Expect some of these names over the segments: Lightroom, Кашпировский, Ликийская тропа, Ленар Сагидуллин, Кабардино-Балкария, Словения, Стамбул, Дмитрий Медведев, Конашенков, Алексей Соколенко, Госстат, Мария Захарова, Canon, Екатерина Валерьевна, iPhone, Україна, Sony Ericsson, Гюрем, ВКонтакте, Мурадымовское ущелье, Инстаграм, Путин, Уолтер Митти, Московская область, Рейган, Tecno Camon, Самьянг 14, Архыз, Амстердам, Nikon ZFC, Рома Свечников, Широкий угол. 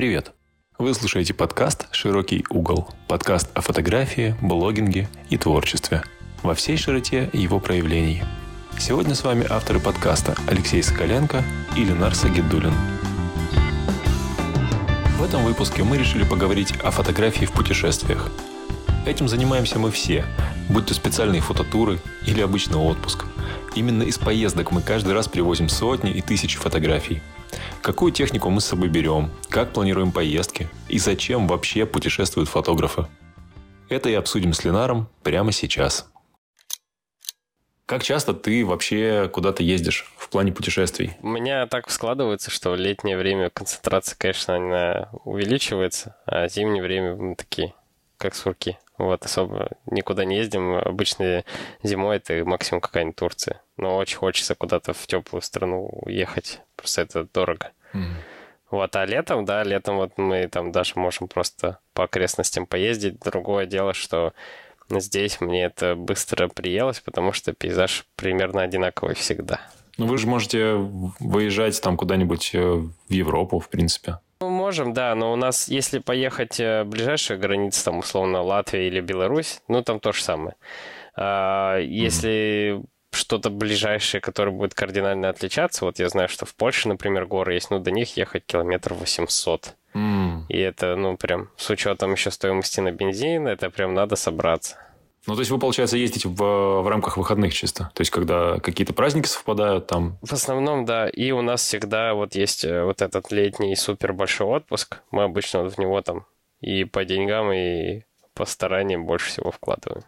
Привет! Вы слушаете подкаст «Широкий угол». Подкаст о фотографии, блогинге и творчестве. Во всей широте его проявлений. Сегодня с вами авторы подкаста Алексей Соколенко и Ленар Сагидуллин. В этом выпуске мы решили поговорить о фотографии в путешествиях. Этим занимаемся мы все, будь то специальные фототуры или обычный отпуск. Именно из поездок мы каждый раз привозим сотни и тысячи фотографий. Какую технику мы с собой берем, как планируем поездки и зачем вообще путешествуют фотографы? Это и обсудим с Ленаром прямо сейчас. Как часто ты вообще куда-то ездишь в плане путешествий? У меня так складывается, что в летнее время концентрация, конечно, она увеличивается, а в зимнее время мы такие, как сурки. Вот, особо никуда не ездим. Обычно зимой это максимум какая-нибудь Турция. Но очень хочется куда-то в теплую страну уехать. Просто это дорого. Вот, а летом, да, летом вот мы там даже можем просто по окрестностям поездить. Другое дело, что здесь мне это быстро приелось, потому что пейзаж примерно одинаковый всегда. Ну, вы же можете выезжать там куда-нибудь в Европу, в принципе. Мы можем, да, но у нас, если поехать в ближайшие границы, там, условно, Латвия или Беларусь, ну, там то же самое. Если что-то ближайшее, которое будет кардинально отличаться, вот я знаю, что в Польше, например, горы есть, ну, до них ехать километров 800. И это, ну, прям, с учетом еще стоимости на бензин, это прям надо собраться. Ну, то есть вы, получается, ездите в рамках выходных чисто? То есть, когда какие-то праздники совпадают там? В основном, да. И у нас всегда вот есть вот этот летний супер большой отпуск. Мы обычно вот в него там и по деньгам, и по стараниям больше всего вкладываем.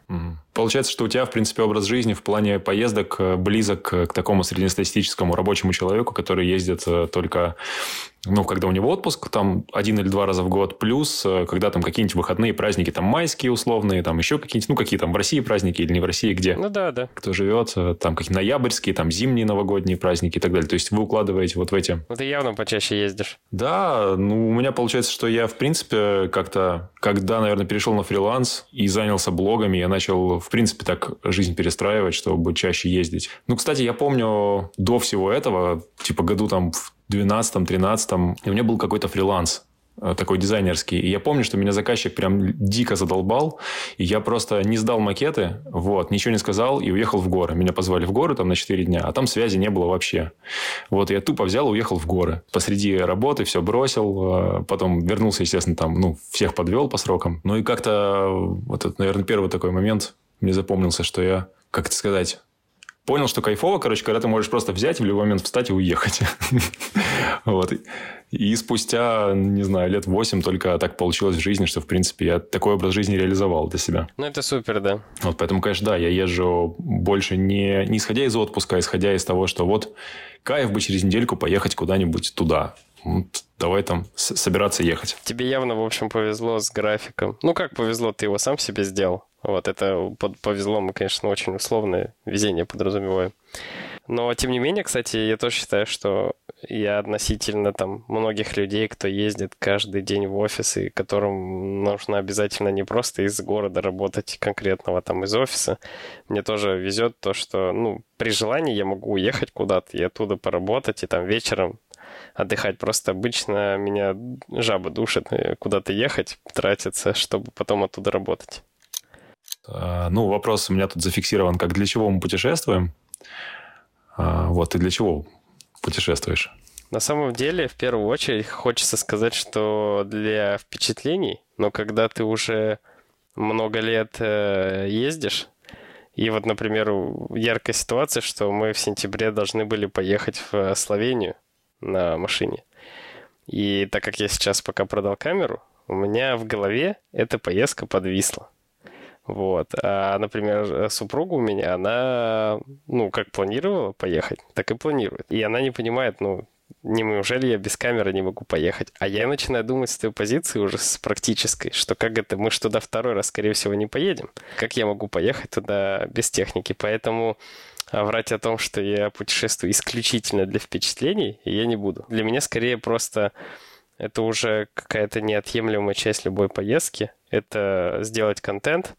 Получается, что у тебя, в принципе, образ жизни в плане поездок близок к такому среднестатистическому рабочему человеку, который ездит только, ну, когда у него отпуск, там, 1 или 2 раза в год, плюс, когда там какие-нибудь выходные праздники, там, майские условные, там, еще какие-нибудь, ну, какие там в России праздники или не в России, где? Ну, да, да. Кто живет, там, какие-то ноябрьские, там, зимние новогодние праздники и так далее. То есть, вы укладываете вот в эти... Ну, ты явно почаще ездишь. Да, ну, у меня получается, что я, в принципе, как-то, когда, наверное, перешел на фриланс и занялся блогами, я начал, в принципе, так жизнь перестраивать, чтобы чаще ездить. Ну, кстати, я помню до всего этого, типа, году там в 12-13, и у меня был какой-то фриланс такой дизайнерский. И я помню, что меня заказчик прям дико задолбал, и я просто не сдал макеты, вот, ничего не сказал и уехал в горы. Меня позвали в горы там на 4 дня, а там связи не было вообще. Вот, я тупо взял и уехал в горы. Посреди работы все бросил, потом вернулся, естественно, там, ну, всех подвел по срокам. Ну, и как-то вот это, наверное, первый такой момент мне запомнился, что я, как это сказать... Понял, что кайфово, короче, когда ты можешь просто взять, в любой момент встать и уехать. Вот. И спустя, не знаю, лет 8 только так получилось в жизни, что, в принципе, я такой образ жизни реализовал для себя. Ну, это супер, да. Вот, поэтому, конечно, да, я езжу больше не исходя из отпуска, а исходя из того, что вот кайф бы через недельку поехать куда-нибудь туда. Вот, давай там собираться ехать. Тебе явно, в общем, повезло с графиком. Ну, как повезло, ты его сам себе сделал. Вот, это повезло, мы, конечно, очень условное везение подразумеваем. Но, тем не менее, кстати, я тоже считаю, что я относительно там многих людей, кто ездит каждый день в офис, и которым нужно обязательно не просто из города работать конкретного там из офиса. Мне тоже везет то, что, ну, при желании я могу уехать куда-то и оттуда поработать, и там вечером отдыхать. Просто обычно меня жаба душит куда-то ехать, тратиться, чтобы потом оттуда работать. Ну, вопрос у меня тут зафиксирован, как для чего мы путешествуем. Вот, ты для чего путешествуешь? На самом деле, в первую очередь, хочется сказать, что для впечатлений, но когда ты уже много лет ездишь, и вот, например, яркая ситуация, что мы в сентябре должны были поехать в Словению на машине. И так как я сейчас пока продал камеру, у меня в голове эта поездка подвисла. Вот. А, например, супруга у меня, она, ну, как планировала поехать, так и планирует. И она не понимает, ну, неужели я без камеры не могу поехать? А я начинаю думать с той позиции уже с практической, что как это, мы же туда второй раз, скорее всего, не поедем. Как я могу поехать туда без техники? Поэтому врать о том, что я путешествую исключительно для впечатлений, я не буду. Для меня скорее просто... Это уже какая-то неотъемлемая часть любой поездки. Это сделать контент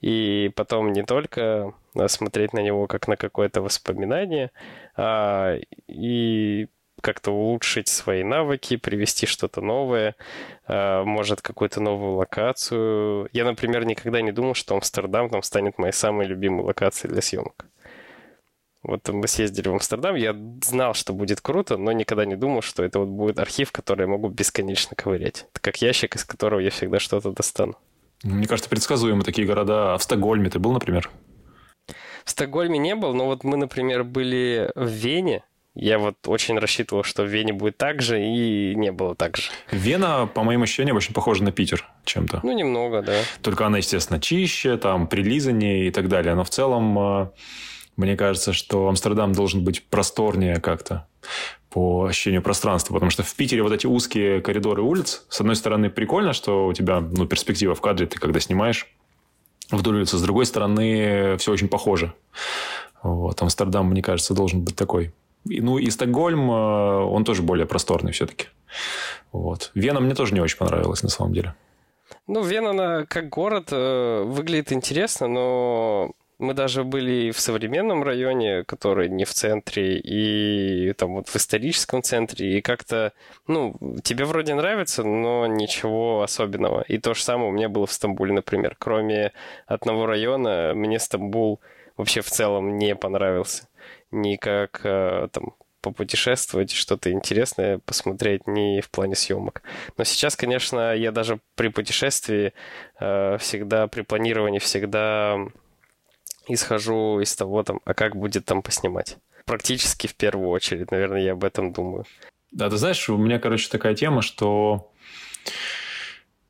и потом не только смотреть на него как на какое-то воспоминание, а и как-то улучшить свои навыки, привести что-то новое, может, какую-то новую локацию. Я, например, никогда не думал, что Амстердам там станет моей самой любимой локацией для съемок. Вот мы съездили в Амстердам, я знал, что будет круто, но никогда не думал, что это вот будет архив, который я могу бесконечно ковырять. Это как ящик, из которого я всегда что-то достану. Мне кажется, предсказуемы такие города. А в Стокгольме ты был, например? В Стокгольме не был, но вот мы, например, были в Вене. Я вот очень рассчитывал, что в Вене будет так же, и не было так же. Вена, по моим ощущениям, очень похожа на Питер чем-то. Ну, немного, да. Только она, естественно, чище, там, прилизаннее и так далее. Но в целом... Мне кажется, что Амстердам должен быть просторнее как-то по ощущению пространства, потому что в Питере вот эти узкие коридоры улиц, с одной стороны, прикольно, что у тебя перспектива в кадре, ты когда снимаешь вдоль улицы, с другой стороны, все очень похоже. Вот. Амстердам, мне кажется, должен быть такой. И Стокгольм, он тоже более просторный все-таки. Вот. Вена мне тоже не очень понравилась на самом деле. Вена, она как город выглядит интересно, но... Мы даже были в современном районе, который не в центре, и там вот в историческом центре, и как-то, тебе вроде нравится, но ничего особенного. И то же самое у меня было в Стамбуле, например. Кроме одного района, мне Стамбул вообще в целом не понравился. Ни как там попутешествовать, что-то интересное посмотреть, ни в плане съемок. Но сейчас, конечно, я даже при путешествии всегда, при планировании всегда... исхожу из того, как будет там поснимать. Практически в первую очередь, наверное, я об этом думаю. Да, ты знаешь, у меня, такая тема, что...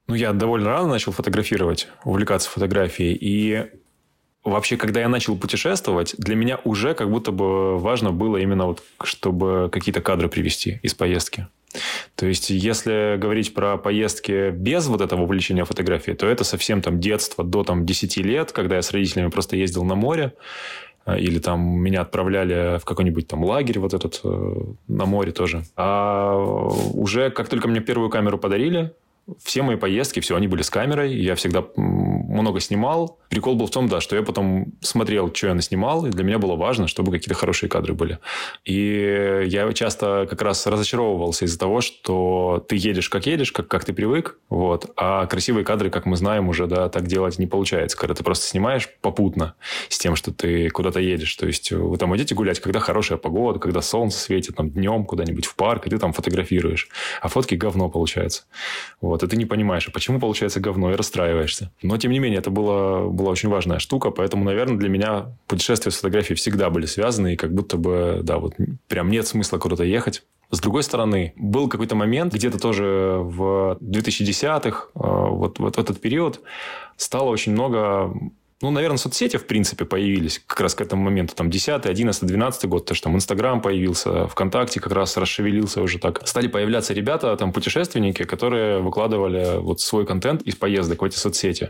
я довольно рано начал фотографировать, увлекаться фотографией. И вообще, когда я начал путешествовать, для меня уже как будто бы важно было именно чтобы какие-то кадры привести из поездки. То есть, если говорить про поездки без вот этого увлечения фотографией, то это совсем детство до 10 лет, когда я с родителями просто ездил на море, или меня отправляли в какой-нибудь лагерь на море тоже. А уже как только мне первую камеру подарили, все мои поездки, они были с камерой, я всегда много снимал. Прикол был в том, что я потом смотрел, что я наснимал, и для меня было важно, чтобы какие-то хорошие кадры были. И я часто как раз разочаровывался из-за того, что ты едешь, как ты привык, а красивые кадры, как мы знаем уже, так делать не получается, когда ты просто снимаешь попутно с тем, что ты куда-то едешь. То есть вы идете гулять, когда хорошая погода, когда солнце светит, днем куда-нибудь в парк, и ты фотографируешь. А фотки говно получается. И ты не понимаешь, почему получается говно, и расстраиваешься. Но, тем не менее, это была очень важная штука, поэтому, наверное, для меня путешествия с фотографией всегда были связаны, и как будто бы, прям нет смысла куда-то ехать. С другой стороны, был какой-то момент, где-то тоже в 2010-х, в этот период, стало очень много... наверное, соцсети, в принципе, появились как раз к этому моменту. 10-й, 11-й, 12-й год. То, что Инстаграм появился, ВКонтакте как раз расшевелился уже так. Стали появляться ребята, путешественники, которые выкладывали свой контент из поездок в эти соцсети.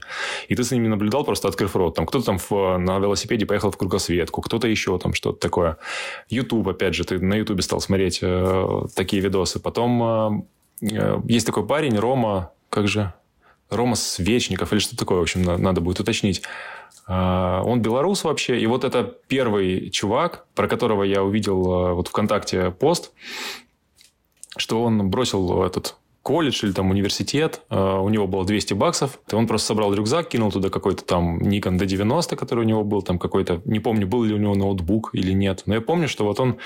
И ты с ними наблюдал, просто открыв рот. Кто-то на велосипеде поехал в кругосветку, кто-то еще что-то такое. Ютуб, опять же, ты на Ютубе стал смотреть такие видосы. Потом есть такой парень, Рома Свечников или что такое, в общем, надо будет уточнить. Он белорус вообще, и это первый чувак, про которого я увидел ВКонтакте пост, что он бросил этот колледж или университет, у него было $200, и он просто собрал рюкзак, кинул туда какой-то Nikon D90, который у него был, какой-то, не помню, был ли у него ноутбук или нет, но я помню, что он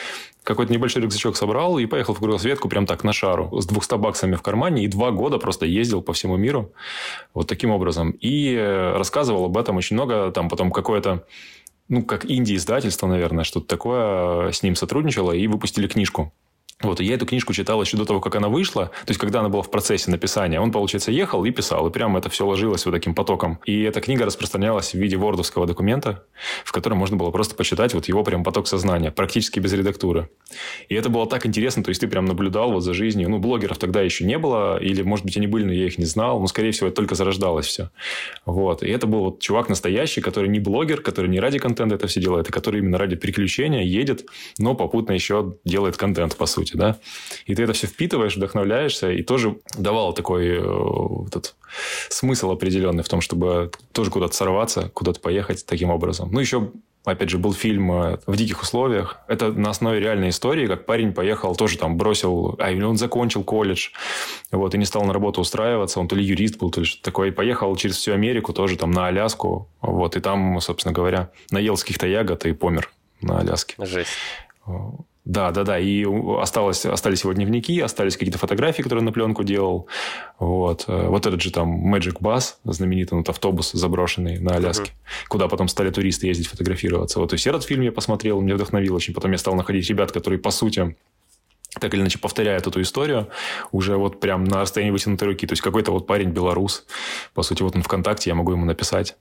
какой-то небольшой рюкзачок собрал и поехал в кругосветку прям так на шару с $200 в кармане, и 2 года просто ездил по всему миру таким образом, и рассказывал об этом очень много, потом какое-то как инди-издательство, наверное, что-то такое с ним сотрудничало, и выпустили книжку. И я эту книжку читал еще до того, как она вышла. То есть, когда она была в процессе написания. Он, получается, ехал и писал. И прямо это все ложилось таким потоком. И эта книга распространялась в виде вордовского документа, в котором можно было просто почитать его прям поток сознания. Практически без редактуры. И это было так интересно. То есть, ты прям наблюдал за жизнью. Блогеров тогда еще не было. Или, может быть, они были, но я их не знал. Но, скорее всего, это только зарождалось все. И это был чувак настоящий, который не блогер, который не ради контента это все делает, а который именно ради приключения едет, но попутно еще делает контент, по сути. И ты это все впитываешь, вдохновляешься, и тоже давало такой смысл определенный в том, чтобы тоже куда-то сорваться, куда-то поехать таким образом. Еще Опять же, был фильм «В диких условиях». Это на основе реальной истории, как парень поехал, тоже там бросил... он закончил колледж, вот, и не стал на работу устраиваться. Он то ли юрист был, то ли что-то такое. И поехал через всю Америку, тоже там на Аляску. Вот, и там, собственно говоря, наелся каких-то ягод и помер на Аляске. Жесть. Да. И остались его дневники, остались какие-то фотографии, которые он на пленку делал. Вот этот же там Magic Bus, знаменитый вот автобус заброшенный на Аляске, куда потом стали туристы ездить фотографироваться. Вот, то есть этот фильм я посмотрел, меня вдохновил очень. Потом я стал находить ребят, которые, по сути, так или иначе повторяют эту историю уже вот прям на расстоянии вытянутой руки. То есть какой-то вот парень белорус, по сути, вот он ВКонтакте, я могу ему написать.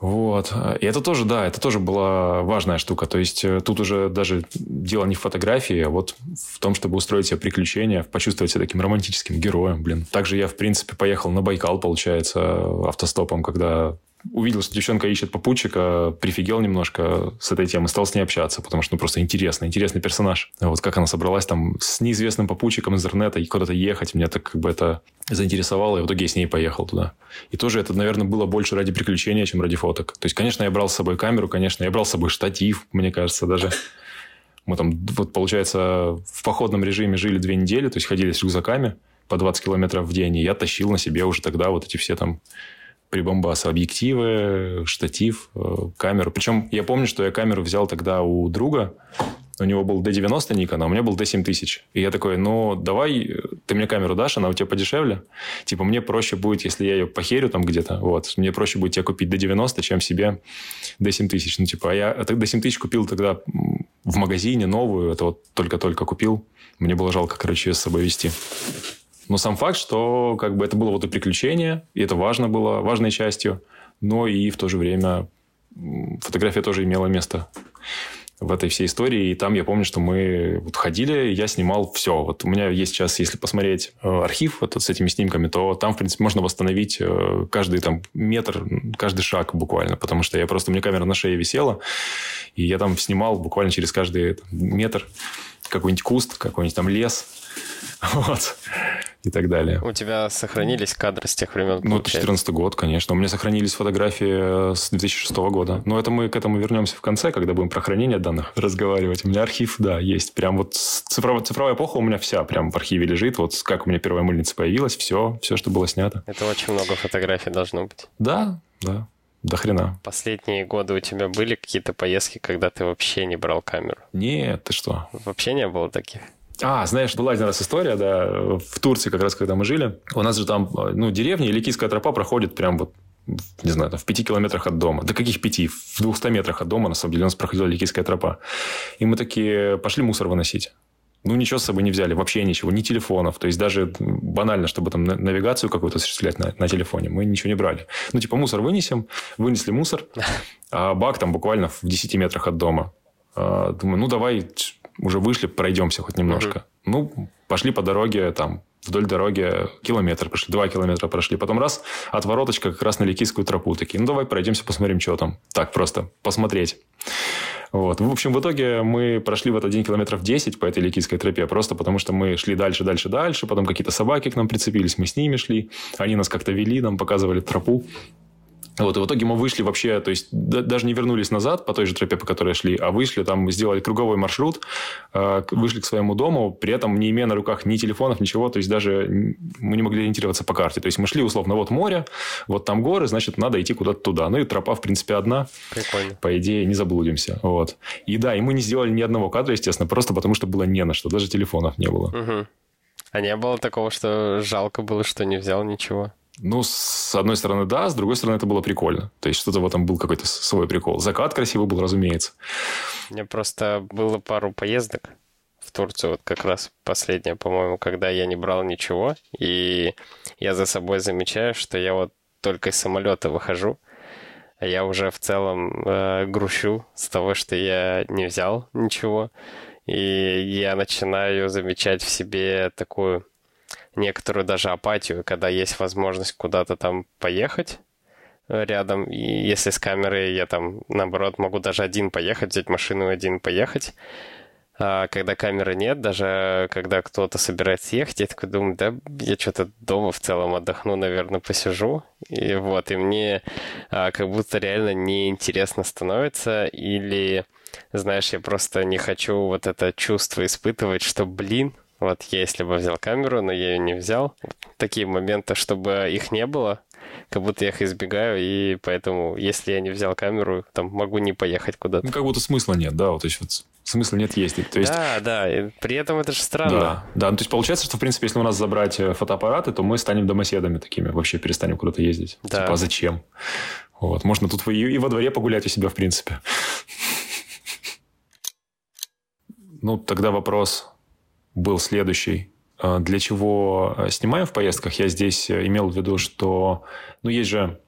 Вот. И это тоже, да, это тоже была важная штука. То есть тут уже даже дело не в фотографии, а вот в том, чтобы устроить себе приключения, почувствовать себя таким романтическим героем, блин. Также я, в принципе, поехал на Байкал, получается, автостопом, когда увидел, что девчонка ищет попутчика, прифигел немножко с этой темы, стал с ней общаться, потому что, ну, просто интересный персонаж. Вот как она собралась там с неизвестным попутчиком из интернета и куда-то ехать, меня так как бы это заинтересовало, и в итоге я с ней поехал туда. И тоже это, наверное, было больше ради приключения, чем ради фоток. То есть, конечно, я брал с собой камеру, конечно, я брал с собой штатив, мне кажется, даже... Мы там, вот, получается, в походном режиме жили 2 недели, то есть ходили с рюкзаками по 20 километров в день, и я тащил на себе уже тогда вот эти все там... прибамбасы, объективы, штатив, камеру. Причем я помню, что я камеру взял тогда у друга. У него был D90 Nikon, а у меня был D7000. И я такой, ну, давай, ты мне камеру дашь, она у тебя подешевле. Типа, мне проще будет, если я ее похерю там где-то, вот, мне проще будет тебе купить D90, чем себе D7000. Ну, типа, а я D7000 купил тогда в магазине новую, это вот только-только купил. Мне было жалко, короче, ее с собой везти. Но сам факт, что как бы это было вот и приключение, и это важно было, важной частью, но и в то же время фотография тоже имела место в этой всей истории. И там я помню, что мы вот ходили, я снимал все. Вот у меня есть сейчас, если посмотреть архив вот с этими снимками, то там, в принципе, можно восстановить каждый там метр, каждый шаг буквально, потому что я просто, у меня камера на шее висела, и я там снимал буквально через каждый там метр какой-нибудь куст, какой-нибудь там лес, вот, и так далее. У тебя сохранились кадры с тех времен? Ну, 2014 год, конечно. У меня сохранились фотографии с 2006 года. Но это мы к этому вернемся в конце, когда будем про хранение данных разговаривать. У меня архив, да, есть. Прям вот цифровая эпоха у меня вся прям в архиве лежит. Вот как у меня первая мыльница появилась, все, что было снято. Это очень много фотографий должно быть. Да. До хрена. Последние годы у тебя были какие-то поездки, когда ты вообще не брал камеру? Нет, ты что? Вообще не было таких? Знаешь, была один раз история, да, в Турции как раз, когда мы жили. У нас же там, деревня, и Ликийская тропа проходит прям вот, не знаю, там, в 5 километрах от дома. Да каких 5? В 200 метрах от дома, на самом деле, у нас проходила Ликийская тропа. И мы такие пошли мусор выносить. Ничего с собой не взяли, вообще ничего, ни телефонов. То есть, даже банально, чтобы там навигацию какую-то осуществлять на телефоне, мы ничего не брали. Мусор вынесли мусор, а бак там буквально в 10 метрах от дома. Думаю, давай уже вышли, пройдемся хоть немножко. Пошли по дороге, там, вдоль дороги километр прошли, 2 километра прошли. Потом раз, отвороточка как раз на Ликийскую тропу. Такие, давай пройдемся, посмотрим, что там. Так, просто посмотреть. Вот. В общем, в итоге мы прошли в этот день километров 10 по этой Ликийской тропе, просто потому что мы шли дальше, потом какие-то собаки к нам прицепились, мы с ними шли, они нас как-то вели, нам показывали тропу. Вот, и в итоге мы вышли вообще, то есть даже не вернулись назад по той же тропе, по которой шли, а вышли, там сделали круговой маршрут, вышли к своему дому, при этом не имея на руках ни телефонов, ничего, то есть даже мы не могли ориентироваться по карте. То есть мы шли условно, вот море, вот там горы, значит, надо идти куда-то туда. И тропа, в принципе, одна. Прикольно. По идее, не заблудимся. Вот. И да, и мы не сделали ни одного кадра, естественно, просто потому что было не на что, даже телефонов не было. Угу. А не было такого, что жалко было, что не взял ничего? С одной стороны, да, с другой стороны, это было прикольно. То есть, что-то вот там был какой-то свой прикол. Закат красивый был, разумеется. У меня просто было пару поездок в Турцию, вот как раз последняя, по-моему, когда я не брал ничего, и я за собой замечаю, что я вот только из самолета выхожу, а я уже в целом грущу с того, что я не взял ничего, и я начинаю замечать в себе такую... некоторую даже апатию, когда есть возможность куда-то там поехать рядом, и если с камерой я там, наоборот, могу даже один поехать, взять машину и один поехать, когда камеры нет, даже когда кто-то собирается ехать, я такой думаю, да, я что-то дома в целом отдохну, наверное, посижу, и вот, и мне как будто реально неинтересно становится, или, знаешь, я просто не хочу вот это чувство испытывать, что, блин, вот я если бы взял камеру, но я ее не взял. Такие моменты, чтобы их не было, как будто я их избегаю, и поэтому, если я не взял камеру, там могу не поехать куда-то. Ну, как будто смысла нет, да, вот еще вот. Смысла нет ездить. То есть... Да, да, и при этом это же странно. Да, да, ну, то есть получается, что, в принципе, если у нас забрать фотоаппараты, то мы станем домоседами такими, вообще перестанем куда-то ездить. Да. Типа, а зачем? Вот, можно тут и во дворе погулять у себя, в принципе. Ну, тогда вопрос был следующий. Для чего снимаем в поездках? Я здесь имел в виду, что... Ну, есть же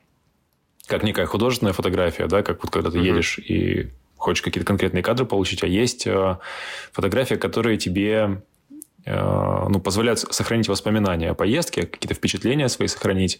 как некая художественная фотография, да, как вот когда ты едешь и хочешь какие-то конкретные кадры получить, а есть фотографии, которые тебе ну, позволяют сохранить воспоминания о поездке, какие-то впечатления свои сохранить.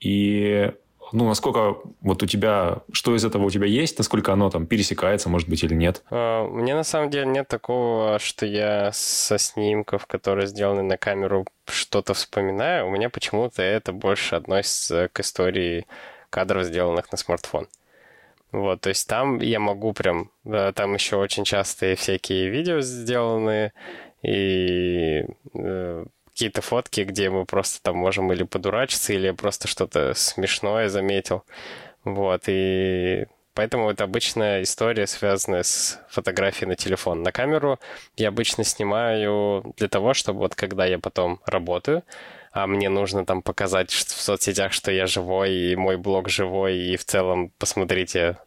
И ну, насколько вот у тебя... Что из этого у тебя есть? Насколько оно там пересекается, может быть, или нет? У меня на самом деле нет такого, что я со снимков, которые сделаны на камеру, что-то вспоминаю. У меня почему-то это больше относится к истории кадров, сделанных на смартфон. Вот, то есть там я могу прям... Да, там еще очень частые всякие видео сделаны и какие-то фотки, где мы просто там можем или подурачиться, или просто что-то смешное заметил. Вот, и поэтому это обычная история, связанная с фотографией на телефон. На камеру я обычно снимаю для того, чтобы вот когда я потом работаю, а мне нужно там показать в соцсетях, что я живой, и мой блог живой, и в целом посмотрите,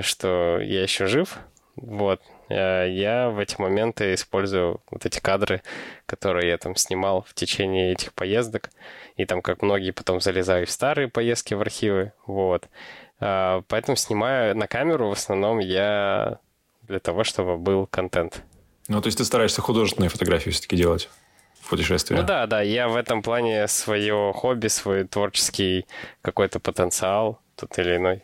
что я еще жив. Вот. Я в эти моменты использую вот эти кадры, которые я там снимал в течение этих поездок. И там, как многие, потом залезаю в старые поездки в архивы. Вот. Поэтому снимаю на камеру в основном я для того, чтобы был контент. Ну, то есть ты стараешься художественные фотографии все-таки делать? Путешествия. Ну да, да, я в этом плане свое хобби, свой творческий какой-то потенциал тот или иной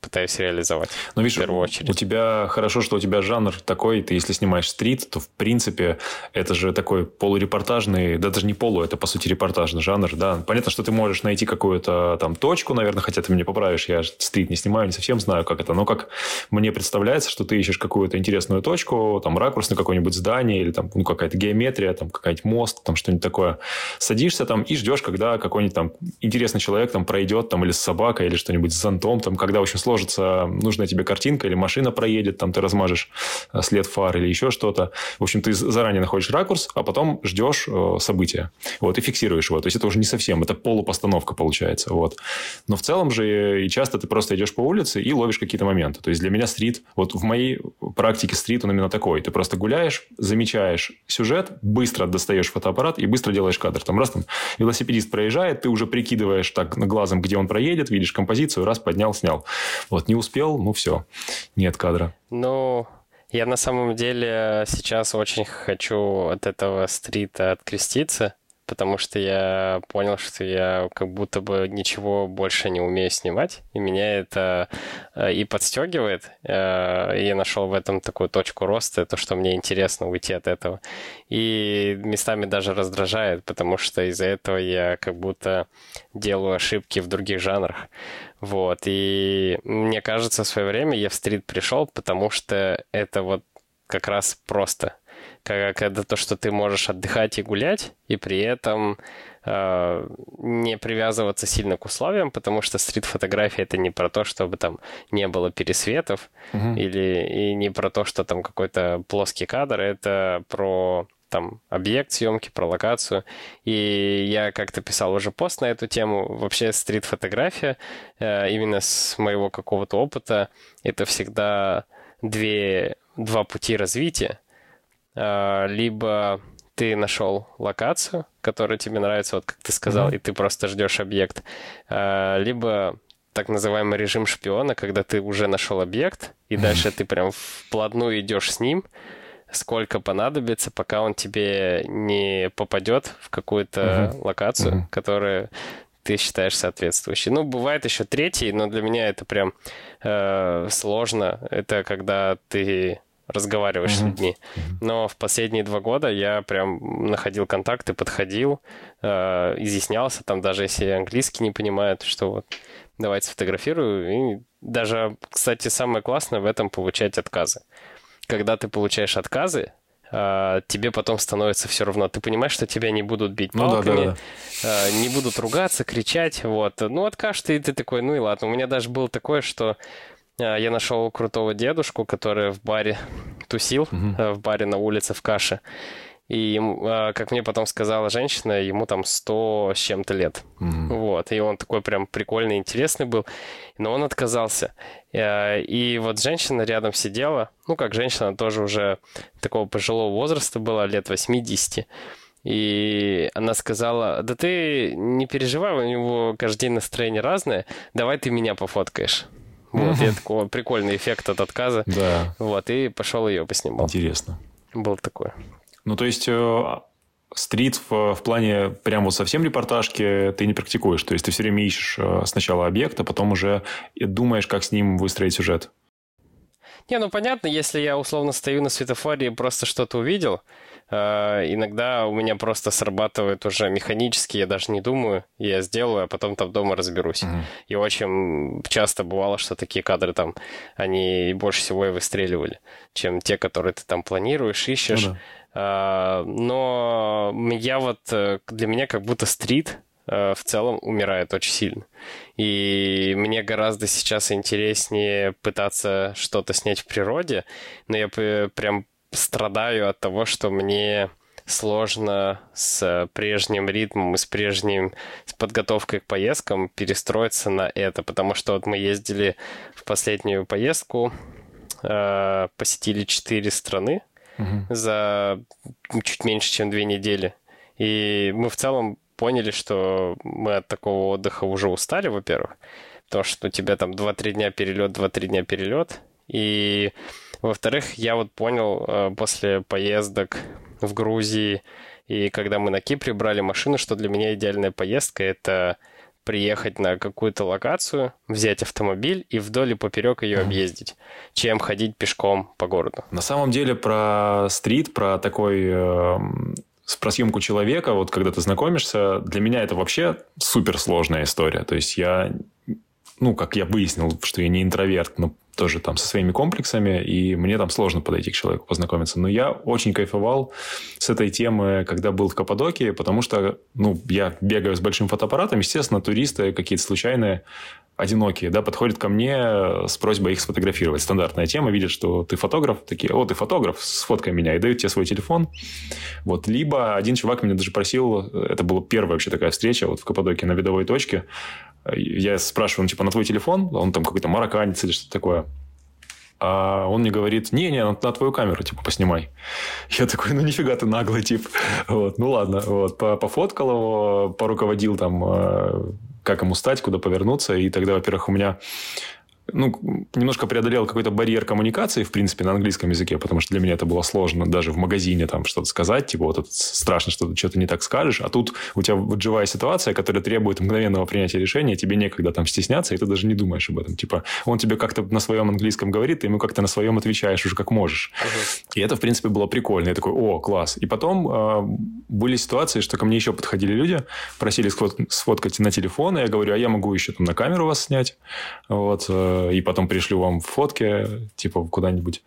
пытаюсь реализовать. Но видишь, в первую очередь. У тебя хорошо, что у тебя жанр такой, ты если снимаешь стрит, то в принципе это же такой полурепортажный, да даже не полу, это по сути репортажный жанр, да. Понятно, что ты можешь найти какую-то там точку, наверное, хотя ты меня поправишь, я стрит не снимаю, не совсем знаю, как это, но как мне представляется, что ты ищешь какую-то интересную точку, там ракурс на какое-нибудь здание или там ну, какая-то геометрия, там какая-нибудь мост, там что-нибудь такое. Садишься там и ждешь, когда какой-нибудь там интересный человек там пройдет там или с собакой, или что-нибудь быть с зонтом, там, когда очень сложится нужная тебе картинка, или машина проедет, там ты размажешь след фар или еще что-то. В общем, ты заранее находишь ракурс, а потом ждешь события. Вот, и фиксируешь его. То есть, это уже не совсем, это полупостановка получается. Вот. Но в целом же и часто ты просто идешь по улице и ловишь какие-то моменты. То есть, для меня стрит, вот в моей практике стрит, он именно такой. Ты просто гуляешь, замечаешь сюжет, быстро достаешь фотоаппарат и быстро делаешь кадр. Там раз там велосипедист проезжает, ты уже прикидываешь так глазом, где он проедет, видишь композицию, раз поднял, снял. Вот, не успел, ну все, нет кадра. Ну, я на самом деле сейчас очень хочу от этого стрита откреститься, потому что я понял, что я как будто бы ничего больше не умею снимать, и меня это и подстегивает, и я нашел в этом такую точку роста, то, что мне интересно уйти от этого. И местами даже раздражает, потому что из-за этого я как будто делаю ошибки в других жанрах. Вот, и мне кажется, в свое время я в стрит пришел, потому что это вот как раз просто. Когда то, что ты можешь отдыхать и гулять, и при этом не привязываться сильно к условиям, потому что стрит-фотография — это не про то, чтобы там не было пересветов, или и не про то, что там какой-то плоский кадр, это про там объект съемки, про локацию. И я как-то писал уже пост на эту тему. Вообще стрит-фотография, именно с моего какого-то опыта, это всегда два пути развития. Либо ты нашел локацию, которая тебе нравится, вот как ты сказал, и ты просто ждешь объект, либо так называемый режим шпиона, когда ты уже нашел объект, и дальше ты прям вплотную идешь с ним, сколько понадобится, пока он тебе не попадет в какую-то локацию, которая ты считаешь соответствующей. Ну, бывает еще третий, но для меня это прям сложно. Это когда ты разговариваешь с людьми. Но в последние 2 года я прям находил контакты, подходил, изъяснялся, там даже если английский не понимают, что вот давайте сфотографирую. И даже, кстати, самое классное в этом — получать отказы. Когда ты получаешь отказы, тебе потом становится все равно. Ты понимаешь, что тебя не будут бить палками, не будут ругаться, кричать. Вот. Ну, откажешь, и ты такой, ну и ладно. У меня даже было такое, что я нашел крутого дедушку, который в баре тусил, в баре на улице в Каше. И, как мне потом сказала женщина, ему там 100 с чем-то лет. Вот. И он такой прям прикольный, интересный был. Но он отказался. И вот женщина рядом сидела. Ну, как женщина, тоже уже такого пожилого возраста была, лет 80. И она сказала: да ты не переживай, у него каждый день настроение разное. Давай ты меня пофоткаешь. Вот. И такой прикольный эффект от отказа. Да. Вот. И пошел ее поснимал. Интересно. Было такое. Ну, то есть, стрит в плане прям вот совсем репортажки ты не практикуешь. То есть, ты все время ищешь сначала объект, а потом уже думаешь, как с ним выстроить сюжет. Не, ну, понятно, если я условно стою на светофоре и просто что-то увидел, иногда у меня просто срабатывает уже механически, я даже не думаю, я сделаю, а потом там дома разберусь. И очень часто бывало, что такие кадры там, они больше всего и выстреливали, чем те, которые ты там планируешь, ищешь. Но я вот, для меня как будто стрит в целом умирает очень сильно. И мне гораздо сейчас интереснее пытаться что-то снять в природе, но я прям страдаю от того, что мне сложно с прежним ритмом и с подготовкой к поездкам перестроиться на это, потому что вот мы ездили в последнюю поездку, посетили 4 страны за чуть меньше, чем 2 недели. И мы в целом поняли, что мы от такого отдыха уже устали, во-первых, потому что у тебя там 2-3 дня перелет, 2-3 дня перелет. И, во-вторых, я вот понял после поездок в Грузии и когда мы на Кипре брали машину, что для меня идеальная поездка — это приехать на какую-то локацию, взять автомобиль и вдоль и поперек ее объездить, чем ходить пешком по городу. На самом деле про стрит, про такой... про съемку человека, вот когда ты знакомишься, для меня это вообще суперсложная история. То есть я... Ну, как я выяснил, что я не интроверт, но тоже там со своими комплексами, и мне там сложно подойти к человеку, познакомиться. Но я очень кайфовал с этой темы, когда был в Каппадокии, потому что, ну, я бегаю с большим фотоаппаратом, естественно, туристы какие-то случайные, одинокие, да, подходят ко мне с просьбой их сфотографировать. Стандартная тема, видят, что ты фотограф, такие: о, ты фотограф, сфоткай меня, и дают тебе свой телефон. Вот. Либо один чувак меня даже просил, это была первая вообще такая встреча вот в Каппадокии на видовой точке, я спрашиваю, ну, типа, на твой телефон? Он там какой-то марокканец или что-то такое. А он мне говорит: не-не, на твою камеру, типа, поснимай. Я такой: ну, нифига ты наглый тип. Вот, ну, ладно. Вот, пофоткал его, поруководил там, как ему стать, куда повернуться. И тогда, во-первых, у меня... Ну, немножко преодолел какой-то барьер коммуникации, в принципе, на английском языке, потому что для меня это было сложно даже в магазине там что-то сказать, типа вот это страшно, что ты что-то не так скажешь, а тут у тебя вот живая ситуация, которая требует мгновенного принятия решения, тебе некогда там стесняться, и ты даже не думаешь об этом. Типа он тебе как-то на своем английском говорит, ты ему как-то на своем отвечаешь уже как можешь. И это, в принципе, было прикольно. Я такой: о, класс. И потом были ситуации, что ко мне еще подходили люди, просили сфоткать на телефон, и я говорю: а я могу еще там на камеру вас снять. Вот. И потом пришлю вам фотки, типа, куда-нибудь.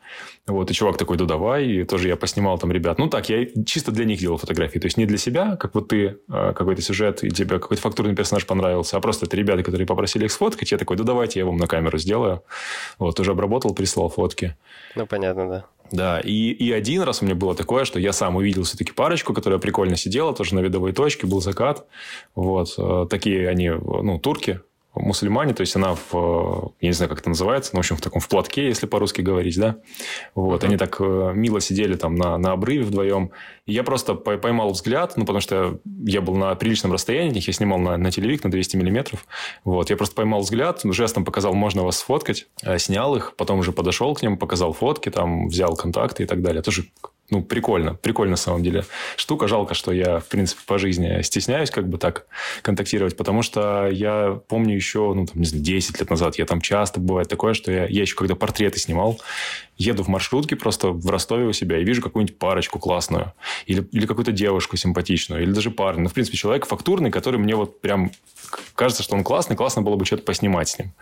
Вот. И чувак такой: да давай. И тоже я поснимал там ребят. Ну, так, я чисто для них делал фотографии. То есть, не для себя, как вот ты, какой-то сюжет, и тебе какой-то фактурный персонаж понравился, а просто это ребята, которые попросили их сфоткать. Я такой: да давайте я вам на камеру сделаю. Вот. Уже обработал, прислал фотки. Ну, понятно, да. Да, и один раз у меня было такое, что я сам увидел все-таки парочку, которая прикольно сидела, тоже на видовой точке, был закат. Вот. Такие они, ну, турки, мусульмане, то есть она в... Я не знаю, как это называется, но, в общем, в таком в платке, если по-русски говорить, да? Вот. Они так мило сидели там на обрыве вдвоем. И я просто поймал взгляд, ну, потому что я был на приличном расстоянии от них, я снимал на телевик на 200 миллиметров. Вот. Я просто поймал взгляд, жестом показал: можно вас сфоткать. Снял их, потом уже подошел к ним, показал фотки, там, взял контакты и так далее. Тоже Ну, прикольно. Прикольно, на самом деле. Штука. Жалко, что я, в принципе, по жизни стесняюсь как бы так контактировать, потому что я помню еще, ну, там, не знаю, 10 лет назад, я там часто бывает такое, что я еще когда портреты снимал, еду в маршрутке просто в Ростове у себя и вижу какую-нибудь парочку классную или какую-то девушку симпатичную, или даже парня. Ну, в принципе, человек фактурный, который мне вот прям кажется, что он классный, классно было бы что-то поснимать с ним.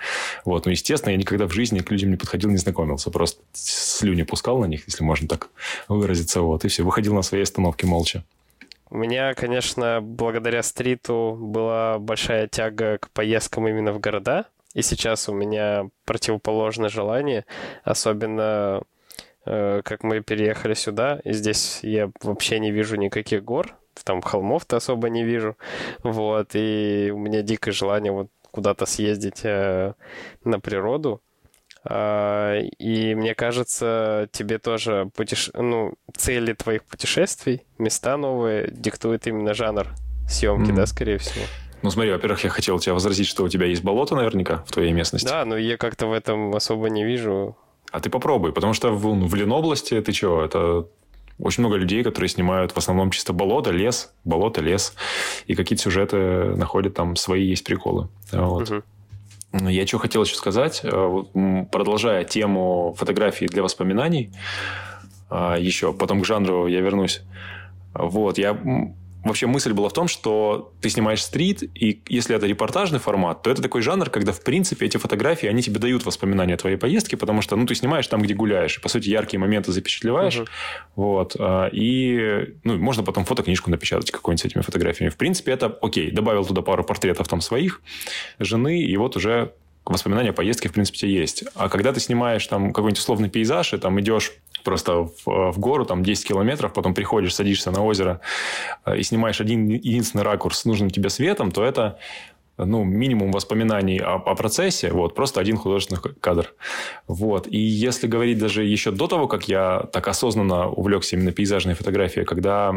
Вот. Ну, естественно, я никогда в жизни к людям не подходил, не знакомился. Просто слюни пускал на них, если можно так выразиться. Вот. И все, выходил на своей остановке молча. У меня, конечно, благодаря стриту была большая тяга к поездкам именно в города. И сейчас у меня противоположное желание, особенно как мы переехали сюда, и здесь я вообще не вижу никаких гор, там холмов-то особо не вижу, вот, и у меня дикое желание вот куда-то съездить на природу. И мне кажется, тебе тоже цели твоих путешествий, места новые, диктует именно жанр съемки, да, скорее всего. Ну, смотри, во-первых, я хотел тебя возразить, что у тебя есть болото наверняка в твоей местности. Да, но я как-то в этом особо не вижу. А ты попробуй, потому что в Ленобласти, ты чего, это очень много людей, которые снимают в основном чисто болото, лес, и какие-то сюжеты находят там, свои есть приколы. Вот. Угу. Я что хотел еще сказать, продолжая тему фотографии для воспоминаний, еще потом к жанру я вернусь. Вот, Вообще мысль была в том, что ты снимаешь стрит, и если это репортажный формат, то это такой жанр, когда, в принципе, эти фотографии, они тебе дают воспоминания о твоей поездке, потому что, ну, ты снимаешь там, где гуляешь, и, по сути, яркие моменты запечатлеваешь, вот, и, ну, можно потом фотокнижку напечатать какую-нибудь с этими фотографиями. В принципе, это окей. Добавил туда пару портретов там своих, жены, и вот уже воспоминания о поездке, в принципе, есть. А когда ты снимаешь там какой-нибудь условный пейзаж, и там идешь просто в гору, там 10 километров, потом приходишь, садишься на озеро и снимаешь один единственный ракурс с нужным тебе светом, то это, ну, минимум воспоминаний о процессе, вот, просто один художественный кадр. Вот. И если говорить даже еще до того, как я так осознанно увлекся именно пейзажной фотографией, когда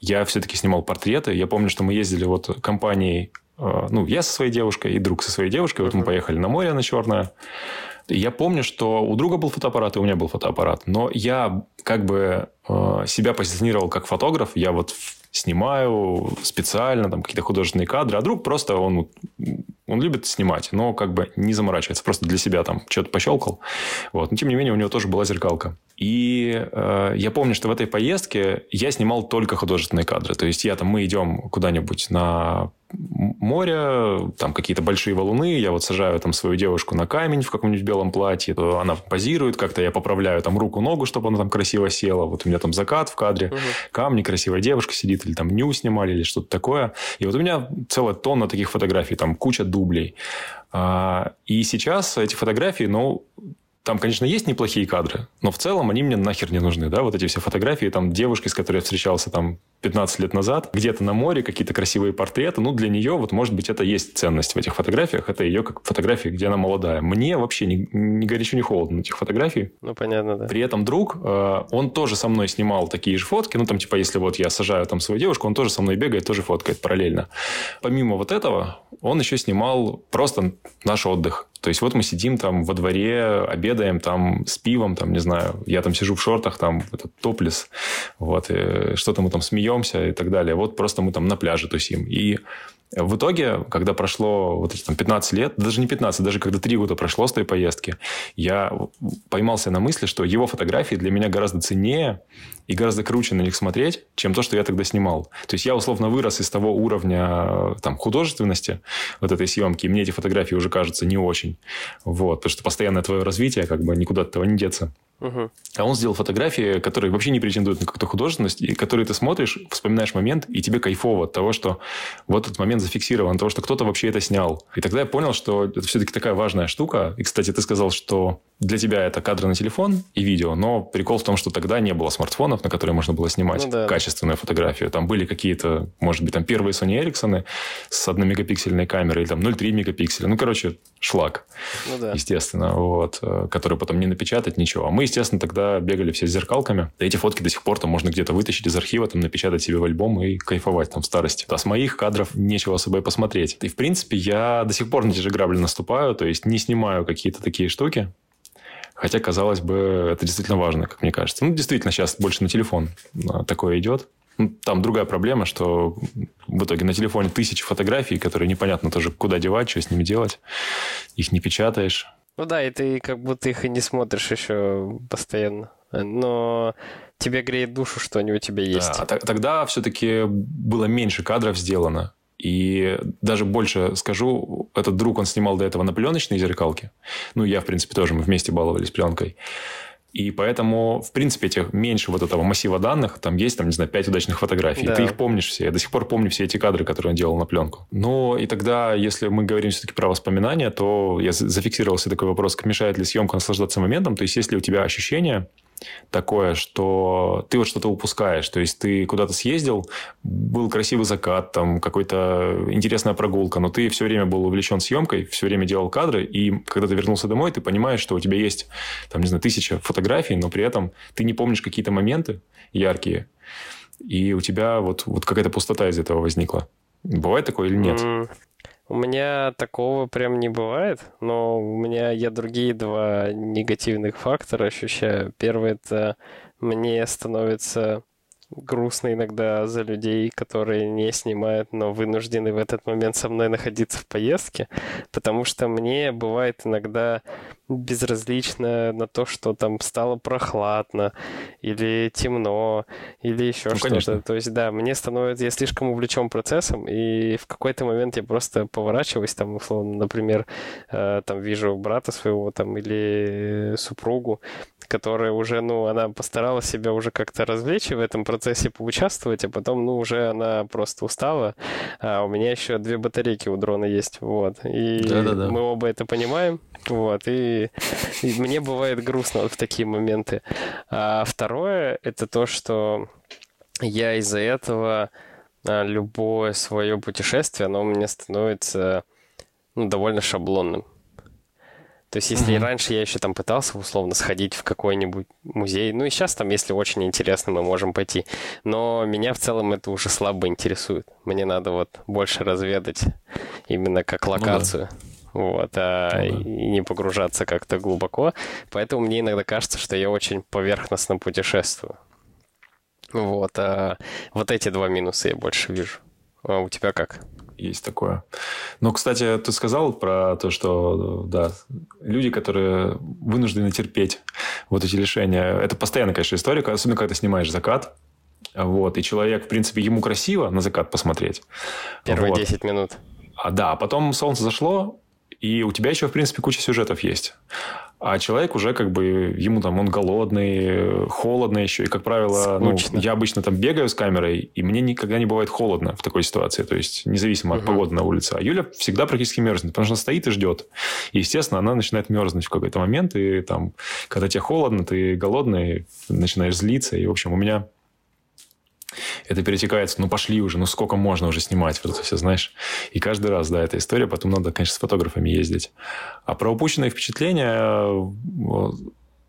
я все-таки снимал портреты, я помню, что мы ездили вот компанией, ну, я со своей девушкой и друг со своей девушкой, вот мы поехали на море, на Черное. Я помню, что у друга был фотоаппарат, и у меня был фотоаппарат. Но я как бы себя позиционировал как фотограф. Я вот снимаю специально там какие-то художественные кадры. А друг просто, он любит снимать, но как бы не заморачивается. Просто для себя там что-то пощелкал. Вот. Но, тем не менее, у него тоже была зеркалка. И я помню, что в этой поездке я снимал только художественные кадры. То есть, мы идем куда-нибудь на море, там какие-то большие валуны, я вот сажаю там свою девушку на камень в каком-нибудь белом платье, она позирует, как-то я поправляю там руку-ногу, чтобы она там красиво села, вот у меня там закат в кадре, камни, красивая девушка сидит, или там ню снимали, или что-то такое. И вот у меня целая тонна таких фотографий, там куча дублей. И сейчас эти фотографии, там, конечно, есть неплохие кадры, но в целом они мне нахер не нужны, да, вот эти все фотографии, там, девушки, с которой я встречался, там, 15 лет назад, где-то на море, какие-то красивые портреты, ну, для нее, вот, может быть, это есть ценность в этих фотографиях, это ее как фотографии, где она молодая. Мне вообще ни горячо, ни холодно этих фотографий. Ну, понятно, да. При этом друг, он тоже со мной снимал такие же фотки, ну, там, типа, если вот я сажаю там свою девушку, он тоже со мной бегает, тоже фоткает параллельно. Помимо вот этого, он еще снимал просто наш отдых. То есть, вот мы сидим там во дворе, обедаем там с пивом, там, не знаю, я там сижу в шортах, там, этот топлес, вот, что-то мы там смеемся и так далее. Вот просто мы там на пляже тусим. И в итоге, когда прошло вот эти там 15 лет, даже не 15, даже когда 3 года прошло с той поездки, я поймался на мысли, что его фотографии для меня гораздо ценнее и гораздо круче на них смотреть, чем то, что я тогда снимал. То есть, я условно вырос из того уровня там, художественности вот этой съемки, и мне эти фотографии уже кажутся не очень. Вот, потому что постоянное твое развитие, как бы никуда от этого не деться. А он сделал фотографии, которые вообще не претендуют на какую-то художественность, и которые ты смотришь, вспоминаешь момент, и тебе кайфово от того, что вот этот момент зафиксирован, от того, что кто-то вообще это снял. И тогда я понял, что это все-таки такая важная штука. И, кстати, ты сказал, что для тебя это кадры на телефон и видео, но прикол в том, что тогда не было смартфонов, на которые можно было снимать качественную фотографию. Там были какие-то, может быть, там первые Sony Ericsson с 1-мегапиксельной камерой, или там 0,3 мегапикселя. Ну, короче, шлак, естественно, вот, который потом не напечатать, ничего. А мы, естественно, тогда бегали все с зеркалками. Эти фотки до сих пор там можно где-то вытащить из архива, там, напечатать себе в альбом и кайфовать там в старости. А с моих кадров нечего особо и посмотреть. И, в принципе, я до сих пор на те же грабли наступаю, то есть не снимаю какие-то такие штуки. Хотя, казалось бы, это действительно важно, как мне кажется. Ну, действительно, сейчас больше на телефон такое идет. Там другая проблема, что в итоге на телефоне 1000 фотографий, которые непонятно тоже куда девать, что с ними делать. Их не печатаешь. Ну да, и ты как будто их и не смотришь еще постоянно. Но тебе греет душу, что они у тебя есть. Да, тогда все-таки было меньше кадров сделано. И даже больше скажу, этот друг, он снимал до этого на пленочной зеркалке. Ну, я, в принципе, тоже. Мы вместе баловались пленкой. И поэтому, в принципе, этих меньше вот этого массива данных. Там есть, там, не знаю, 5 удачных фотографий. Да. Ты их помнишь все. Я до сих пор помню все эти кадры, которые он делал на пленку. Но и тогда, если мы говорим все-таки про воспоминания, то я зафиксировался такой вопрос, мешает ли съемка наслаждаться моментом. То есть, если у тебя ощущение такое, что ты вот что-то упускаешь. То есть, ты куда-то съездил, был красивый закат, там какая-то интересная прогулка, но ты все время был увлечен съемкой, все время делал кадры, и когда ты вернулся домой, ты понимаешь, что у тебя есть, там, не знаю, 1000 фотографий, но при этом ты не помнишь какие-то моменты яркие, и у тебя вот какая-то пустота из этого возникла. Бывает такое или нет? У меня такого прям не бывает, но у меня я другие два негативных фактора ощущаю. Первый — это мне становится грустно иногда за людей, которые не снимают, но вынуждены в этот момент со мной находиться в поездке, потому что мне бывает иногда безразлично на то, что там стало прохладно или темно, или еще что-то. Конечно. То есть, да, мне становится... Я слишком увлечен процессом, и в какой-то момент я просто поворачиваюсь, там, условно, например, там, вижу брата своего, там, или супругу, которая уже, ну, она постаралась себя уже как-то развлечь в этом процессе, поучаствовать, а потом, ну, уже она просто устала, а у меня еще 2 батарейки у дрона есть, вот. И да-да-да. Мы оба это понимаем, вот, и мне бывает грустно вот в такие моменты. А второе — это то, что я из-за этого любое свое путешествие, оно у меня становится, ну, довольно шаблонным. То есть, если раньше я еще там пытался условно сходить в какой-нибудь музей, ну и сейчас там, если очень интересно, мы можем пойти, но меня в целом это уже слабо интересует. Мне надо вот больше разведать именно как локацию, и не погружаться как-то глубоко. Поэтому мне иногда кажется, что я очень поверхностно путешествую. Вот, а вот эти два минуса я больше вижу. А у тебя как? Есть такое. Но, кстати, ты сказал про то, что да, люди, которые вынуждены терпеть вот эти лишения. Это постоянно, конечно, история, особенно когда ты снимаешь закат. Вот, и человек, в принципе, ему красиво на закат посмотреть. Первые 10 минут. А да, потом солнце зашло, и у тебя еще, в принципе, куча сюжетов есть. А человек уже как бы, ему там, он голодный, холодно еще. И, как правило, ну, я обычно там бегаю с камерой, и мне никогда не бывает холодно в такой ситуации. То есть, независимо от погоды на улице. А Юля всегда практически мерзнет, потому что она стоит и ждет. И, естественно, она начинает мерзнуть в какой-то момент. И там, когда тебе холодно, ты голодный, начинаешь злиться. И, в общем, у меня... Это перетекается, ну, пошли уже, ну, сколько можно уже снимать, вот это все, знаешь. И каждый раз, да, эта история, потом надо, конечно, с фотографами ездить. А про упущенные впечатления,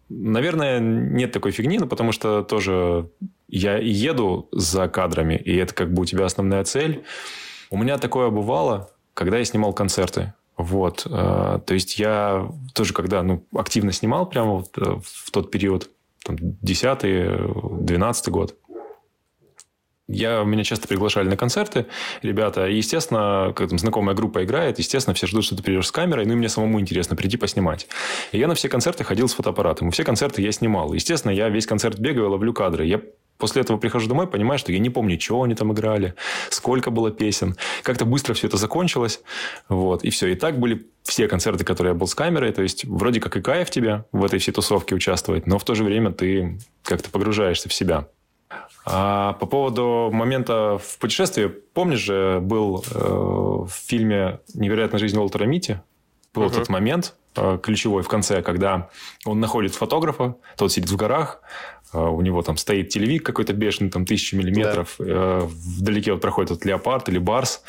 наверное, нет такой фигни, но потому что тоже я и еду за кадрами, и это как бы у тебя основная цель. У меня такое бывало, когда я снимал концерты. Вот, то есть я тоже, когда, ну, активно снимал прямо вот в тот период, там, 10-12 год, меня часто приглашали на концерты, ребята, и, естественно, как там знакомая группа играет, естественно, все ждут, что ты придешь с камерой, ну и мне самому интересно, приди поснимать. И я на все концерты ходил с фотоаппаратом, и все концерты я снимал. Естественно, я весь концерт бегаю, ловлю кадры. Я после этого прихожу домой, понимаю, что я не помню, чего они там играли, сколько было песен. Как-то быстро все это закончилось. Вот, и все. И так были все концерты, которые я был с камерой. То есть, вроде как и кайф тебе в этой всей тусовке участвовать, но в то же время ты как-то погружаешься в себя. А по поводу момента в путешествии, помнишь же, был в фильме «Невероятная жизнь Уолтера Митти», был этот момент ключевой в конце, когда он находит фотографа, тот сидит в горах, у него там стоит телевик какой-то бешеный, там 1000 миллиметров, вдалеке вот проходит этот леопард или барс,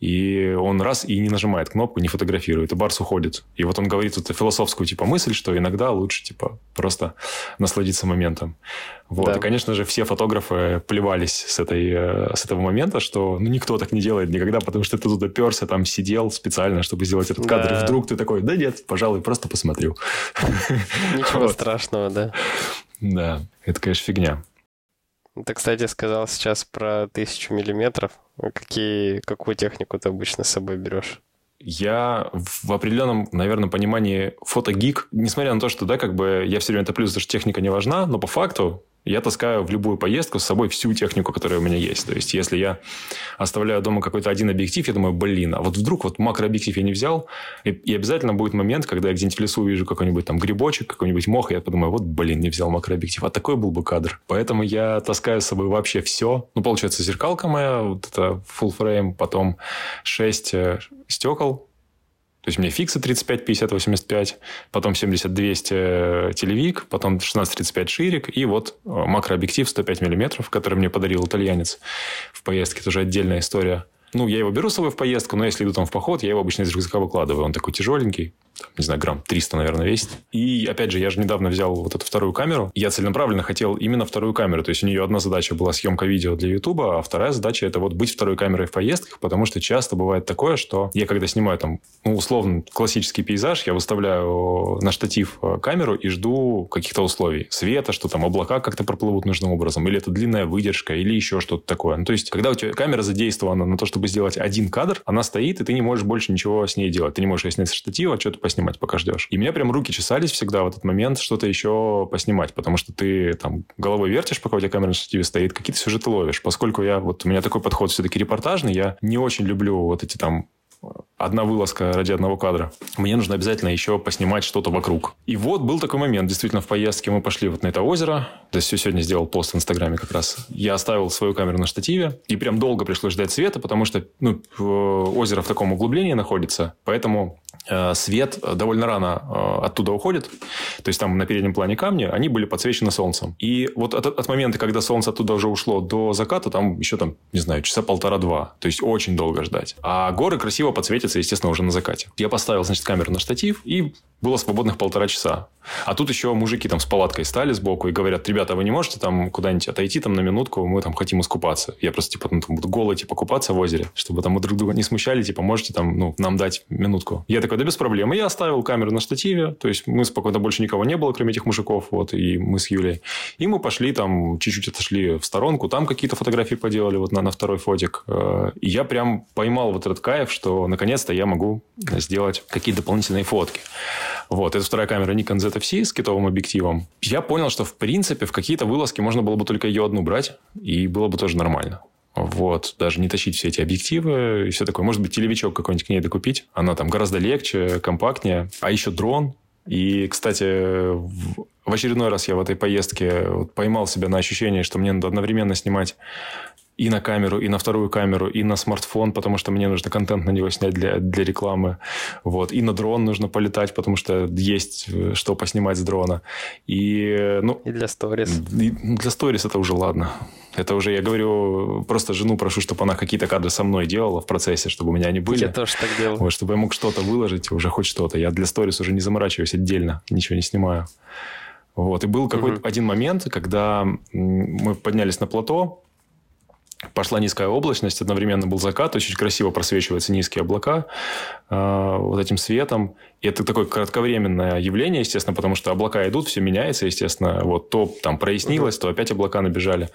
и он раз и не нажимает кнопку, не фотографирует, и Барс уходит. И вот он говорит эту философскую типа мысль, что иногда лучше типа просто насладиться моментом. Вот. Да. И, конечно же, все фотографы плевались с этого момента, что ну, никто так не делает никогда, потому что ты туда перся, там сидел специально, чтобы сделать этот кадр. Да. И вдруг ты такой, да нет, пожалуй, просто посмотрю. Ничего страшного, да. Да, это, конечно, фигня. Ты, кстати, сказал сейчас про 1000 миллиметров. Какую технику ты обычно с собой берешь? Я в определенном, наверное, понимании фотогик, несмотря на то, что да, как бы я все время топлюсь, что техника не важна, но по факту я таскаю в любую поездку с собой всю технику, которая у меня есть. То есть, если я оставляю дома какой-то один объектив, я думаю, блин, а вот вдруг вот макрообъектив я не взял, и обязательно будет момент, когда я где-нибудь в лесу вижу какой-нибудь там грибочек, какой-нибудь мох, и я подумаю, вот, блин, не взял макрообъектив, а такой был бы кадр. Поэтому я таскаю с собой вообще все. Ну, получается, зеркалка моя, вот это full frame, потом 6 стекол. То есть, у меня фиксы 35, 50, 85, потом 70, 200 телевик, потом 16, 35 ширик, и вот макрообъектив 105 мм, который мне подарил итальянец в поездке. Тоже отдельная история. Ну, я его беру с собой в поездку, но если иду там в поход, я его обычно из рюкзака выкладываю. Он такой тяжеленький, там, не знаю, грамм 300, наверное, весит. И, опять же, я же недавно взял вот эту вторую камеру. Я целенаправленно хотел именно вторую камеру. То есть, у нее одна задача была съемка видео для Ютуба, а вторая задача – это вот быть второй камерой в поездках, потому что часто бывает такое, что я, когда снимаю там, ну, условно, классический пейзаж, я выставляю на штатив камеру и жду каких-то условий. Света, что там облака как-то проплывут нужным образом, или это длинная выдержка, или еще что-то такое. Ну, то есть, когда у тебя камера задействована на то, чтобы сделать один кадр, она стоит, и ты не можешь больше ничего с ней делать. Ты не можешь ее снять со штатива, что-то поснимать, пока ждешь. И у меня прям руки чесались всегда в этот момент что-то еще поснимать, потому что ты там головой вертишь, пока у тебя камера на штативе стоит, какие-то сюжеты ловишь. Поскольку у меня такой подход все-таки репортажный, я не очень люблю вот эти там одна вылазка ради одного кадра. Мне нужно обязательно еще поснимать что-то вокруг. И вот был такой момент. Действительно, в поездке мы пошли вот на это озеро. То есть, сегодня сделал пост в Инстаграме как раз. Я оставил свою камеру на штативе. И прям долго пришлось ждать света, потому что озеро в таком углублении находится. Поэтому свет довольно рано оттуда уходит. То есть, там на переднем плане камни, они были подсвечены солнцем. И вот от момента, когда солнце оттуда уже ушло до заката, там еще, там, не знаю, часа полтора-два. То есть, очень долго ждать. А горы красиво подсветятся, естественно, уже на закате. Я поставил, значит, камеру на штатив, и было свободных 1,5 часа. А тут еще мужики там с палаткой стали сбоку и говорят, ребята, вы не можете там куда-нибудь отойти там на минутку, мы там хотим искупаться. Я просто буду голый, купаться в озере, чтобы там мы друг друга не смущали, можете там, нам дать минутку. Я такой, да без проблем. И я оставил камеру на штативе, то есть, мы спокойно, больше никого не было, кроме этих мужиков, вот, и мы с Юлей. И мы пошли там, чуть-чуть отошли в сторонку, там какие-то фотографии поделали вот на второй фотик. И я прям поймал вот этот кайф, что наконец-то я могу сделать какие-то дополнительные фотки. Вот. Это вторая камера Nikon ZFC с китовым объективом. Я понял, что, в принципе, в какие-то вылазки можно было бы только ее одну брать, и было бы тоже нормально. Вот. Даже не тащить все эти объективы и все такое. Может быть, телевичок какой-нибудь к ней докупить. Она там гораздо легче, компактнее. А еще дрон. И, кстати, в очередной раз я в этой поездке поймал себя на ощущении, что мне надо одновременно снимать и на камеру, и на вторую камеру, и на смартфон, потому что мне нужно контент на него снять для рекламы. Вот. И на дрон нужно полетать, потому что есть что поснимать с дрона. И для сторис. Для сторис это уже ладно. Это уже, я говорю, просто жену прошу, чтобы она какие-то кадры со мной делала в процессе, чтобы у меня они были. Я тоже так делал. Вот, чтобы я мог что-то выложить, уже хоть что-то. Я для сторис уже не заморачиваюсь отдельно, ничего не снимаю. Вот. И был какой-то один момент, когда мы поднялись на плато, пошла низкая облачность, одновременно был закат, очень красиво просвечиваются низкие облака вот этим светом. И это такое кратковременное явление, естественно, потому что облака идут, все меняется, естественно. Вот то там прояснилось, то опять облака набежали.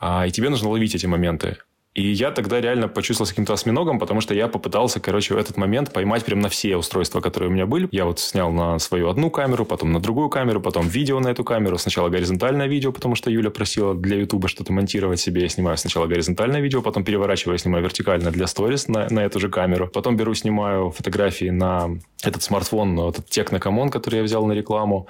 И тебе нужно ловить эти моменты. И я тогда реально почувствовался каким-то осьминогом, потому что я попытался, этот момент поймать прям на все устройства, которые у меня были. Я снял на свою одну камеру, потом на другую камеру, потом видео на эту камеру. Сначала горизонтальное видео, потому что Юля просила для Ютуба что-то монтировать себе. Я снимаю сначала горизонтальное видео, потом переворачиваю, снимаю вертикально для сторис на эту же камеру. Потом беру, снимаю фотографии на этот смартфон, этот Tecno Camon, который я взял на рекламу.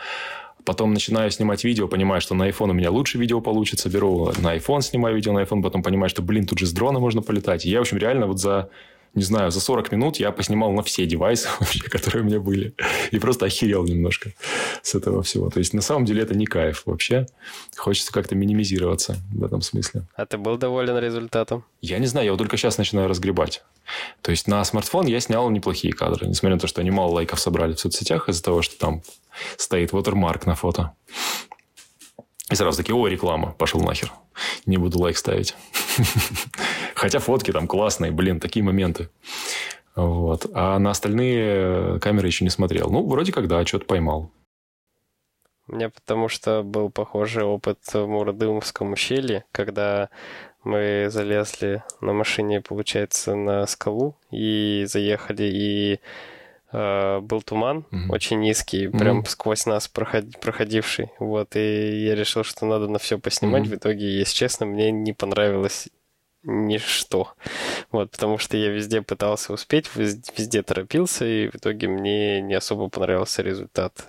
Потом начинаю снимать видео, понимаю, что на iPhone у меня лучше видео получится. Беру на iPhone, снимаю видео на iPhone, потом понимаю, что, блин, тут же с дрона можно полетать. И я, в общем, реально за не знаю, за 40 минут я поснимал на все девайсы вообще, которые у меня были. И просто охерел немножко с этого всего. То есть, на самом деле, это не кайф вообще. Хочется как-то минимизироваться в этом смысле. А ты был доволен результатом? Я не знаю, я вот только сейчас начинаю разгребать. То есть, на смартфон я снял неплохие кадры. Несмотря на то, что они мало лайков собрали в соцсетях из-за того, что там стоит watermark на фото. И сразу такие, о, реклама, пошел нахер. Не буду лайк ставить. Хотя фотки там классные, блин, такие моменты. Вот. А на остальные камеры еще не смотрел. Ну, вроде как, да, что-то поймал. У меня потому что был похожий опыт в Мурадымовском ущелье, когда мы залезли на машине, получается, на скалу и заехали, и был туман, очень низкий, прям сквозь нас проходивший. Вот, и я решил, что надо на все поснимать. В итоге, если честно, мне не понравилось ничто. Вот, потому что я везде пытался успеть, везде торопился, и в итоге мне не особо понравился результат.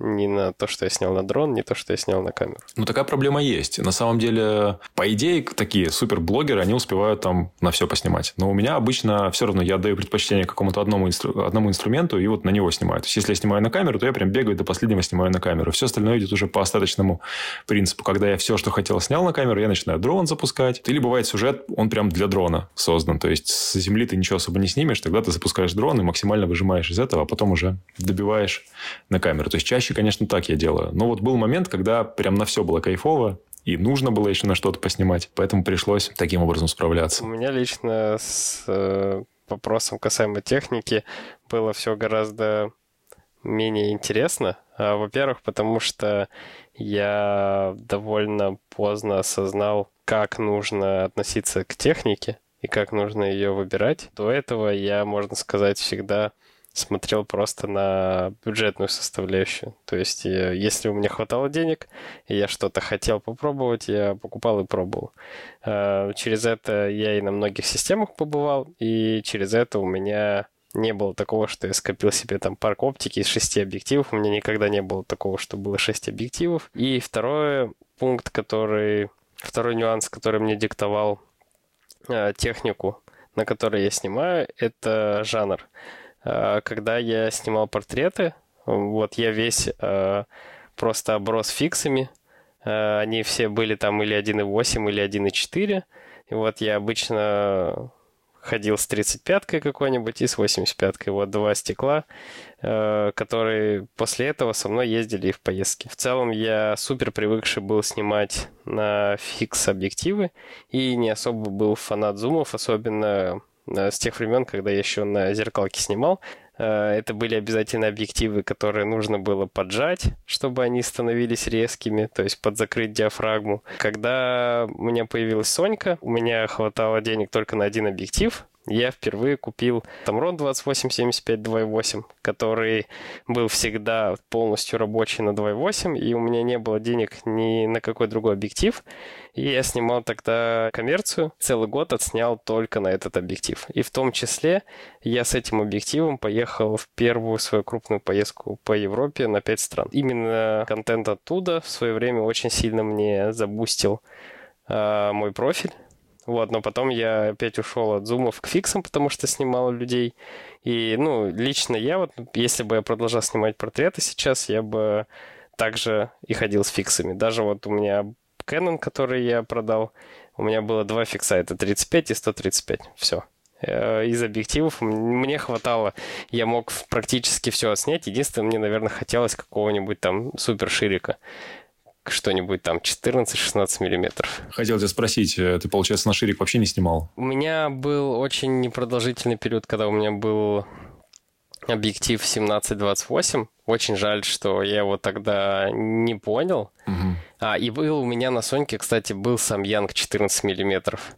Не на то, что я снял на дрон, не то, что я снял на камеру. Ну, такая проблема есть. На самом деле, по идее, такие суперблогеры, они успевают там на все поснимать. Но у меня обычно все равно я отдаю предпочтение какому-то одному инструменту, и вот на него снимаю. То есть, если я снимаю на камеру, то я прям бегаю до последнего, снимаю на камеру. Все остальное идет уже по остаточному принципу. Когда я все, что хотел, снял на камеру, я начинаю дрон запускать. Или бывает сюжет, он прям для дрона создан. То есть, с земли ты ничего особо не снимешь, тогда ты запускаешь дрон и максимально выжимаешь из этого, а потом уже добиваешь на камеру. То есть, чаще, конечно, так я делаю. Но вот был момент, когда прям на все было кайфово, и нужно было еще на что-то поснимать, поэтому пришлось таким образом справляться. У меня лично с вопросом касаемо техники было все гораздо менее интересно. Во-первых, потому что я довольно поздно осознал, как нужно относиться к технике и как нужно ее выбирать. До этого я, можно сказать, всегда смотрел просто на бюджетную составляющую. То есть, если у меня хватало денег, и я что-то хотел попробовать, я покупал и пробовал. Через это я и на многих системах побывал, и через это у меня не было такого, что я скопил себе там парк оптики из 6 объективов. У меня никогда не было такого, что было 6 объективов. И второй нюанс, который мне диктовал технику, на которой я снимаю, это жанр. Когда я снимал портреты, вот я весь просто оброс фиксами. Они все были там или 1.8, или 1.4. И вот я обычно ходил с 35-кой какой-ной и с 85-кой. Вот два стекла, которые после этого со мной ездили и в поездке. В целом я супер привыкший был снимать на фикс-объективы и не особо был фанат зумов, особенно с тех времен, когда я еще на зеркалке снимал. Это были обязательно объективы, которые нужно было поджать, чтобы они становились резкими, то есть подзакрыть диафрагму. Когда у меня появилась Сонька, у меня хватало денег только на один объектив. Я впервые купил Tamron 28-75 2.8, который был всегда полностью рабочий на 2.8, и у меня не было денег ни на какой другой объектив. И я снимал тогда коммерцию. Целый год отснял только на этот объектив. И в том числе я с этим объективом поехал в первую свою крупную поездку по Европе на 5 стран. Именно контент оттуда в свое время очень сильно мне забустил мой профиль. Вот, но потом я опять ушел от зумов к фиксам, потому что снимал людей. И, ну, лично я вот, если бы я продолжал снимать портреты сейчас, я бы также и ходил с фиксами. Даже вот у меня Canon, который я продал, у меня было два фикса, это 35 и 135, все. Из объективов мне хватало. Я мог практически все отснять. Единственное, мне, наверное, хотелось какого-нибудь там суперширика. Что-нибудь там 14-16 миллиметров. Хотел тебя спросить, ты, получается, на ширик вообще не снимал? У меня был очень непродолжительный период, когда у меня был объектив 17-28. Очень жаль, что я его тогда не понял. И был у меня на Соньке, кстати, был Самьянг 14 миллиметров.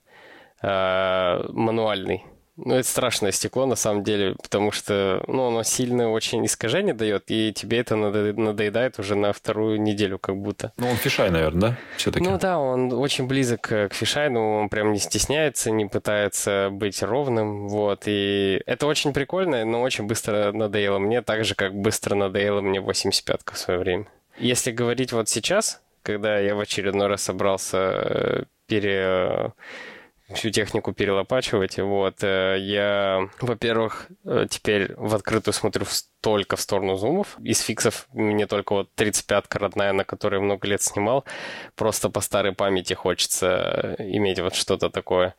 Мануальный. Ну, это страшное стекло, на самом деле, потому что, ну, оно сильное очень искажение дает, и тебе это надоедает уже на вторую неделю как будто. Ну, он фишай, наверное, да? Все-таки. Ну, да, он очень близок к фишайну, он прям не стесняется, не пытается быть ровным, вот. И это очень прикольно, но очень быстро надоело мне, так же, как быстро надоело мне 85-ка в свое время. Если говорить вот сейчас, когда я в очередной раз собрался всю технику перелопачивать. Вот. Я, во-первых, теперь в открытую смотрю только в сторону зумов. Из фиксов мне только вот 35-ка родная, на которой много лет снимал. Просто по старой памяти хочется иметь вот что-то такое.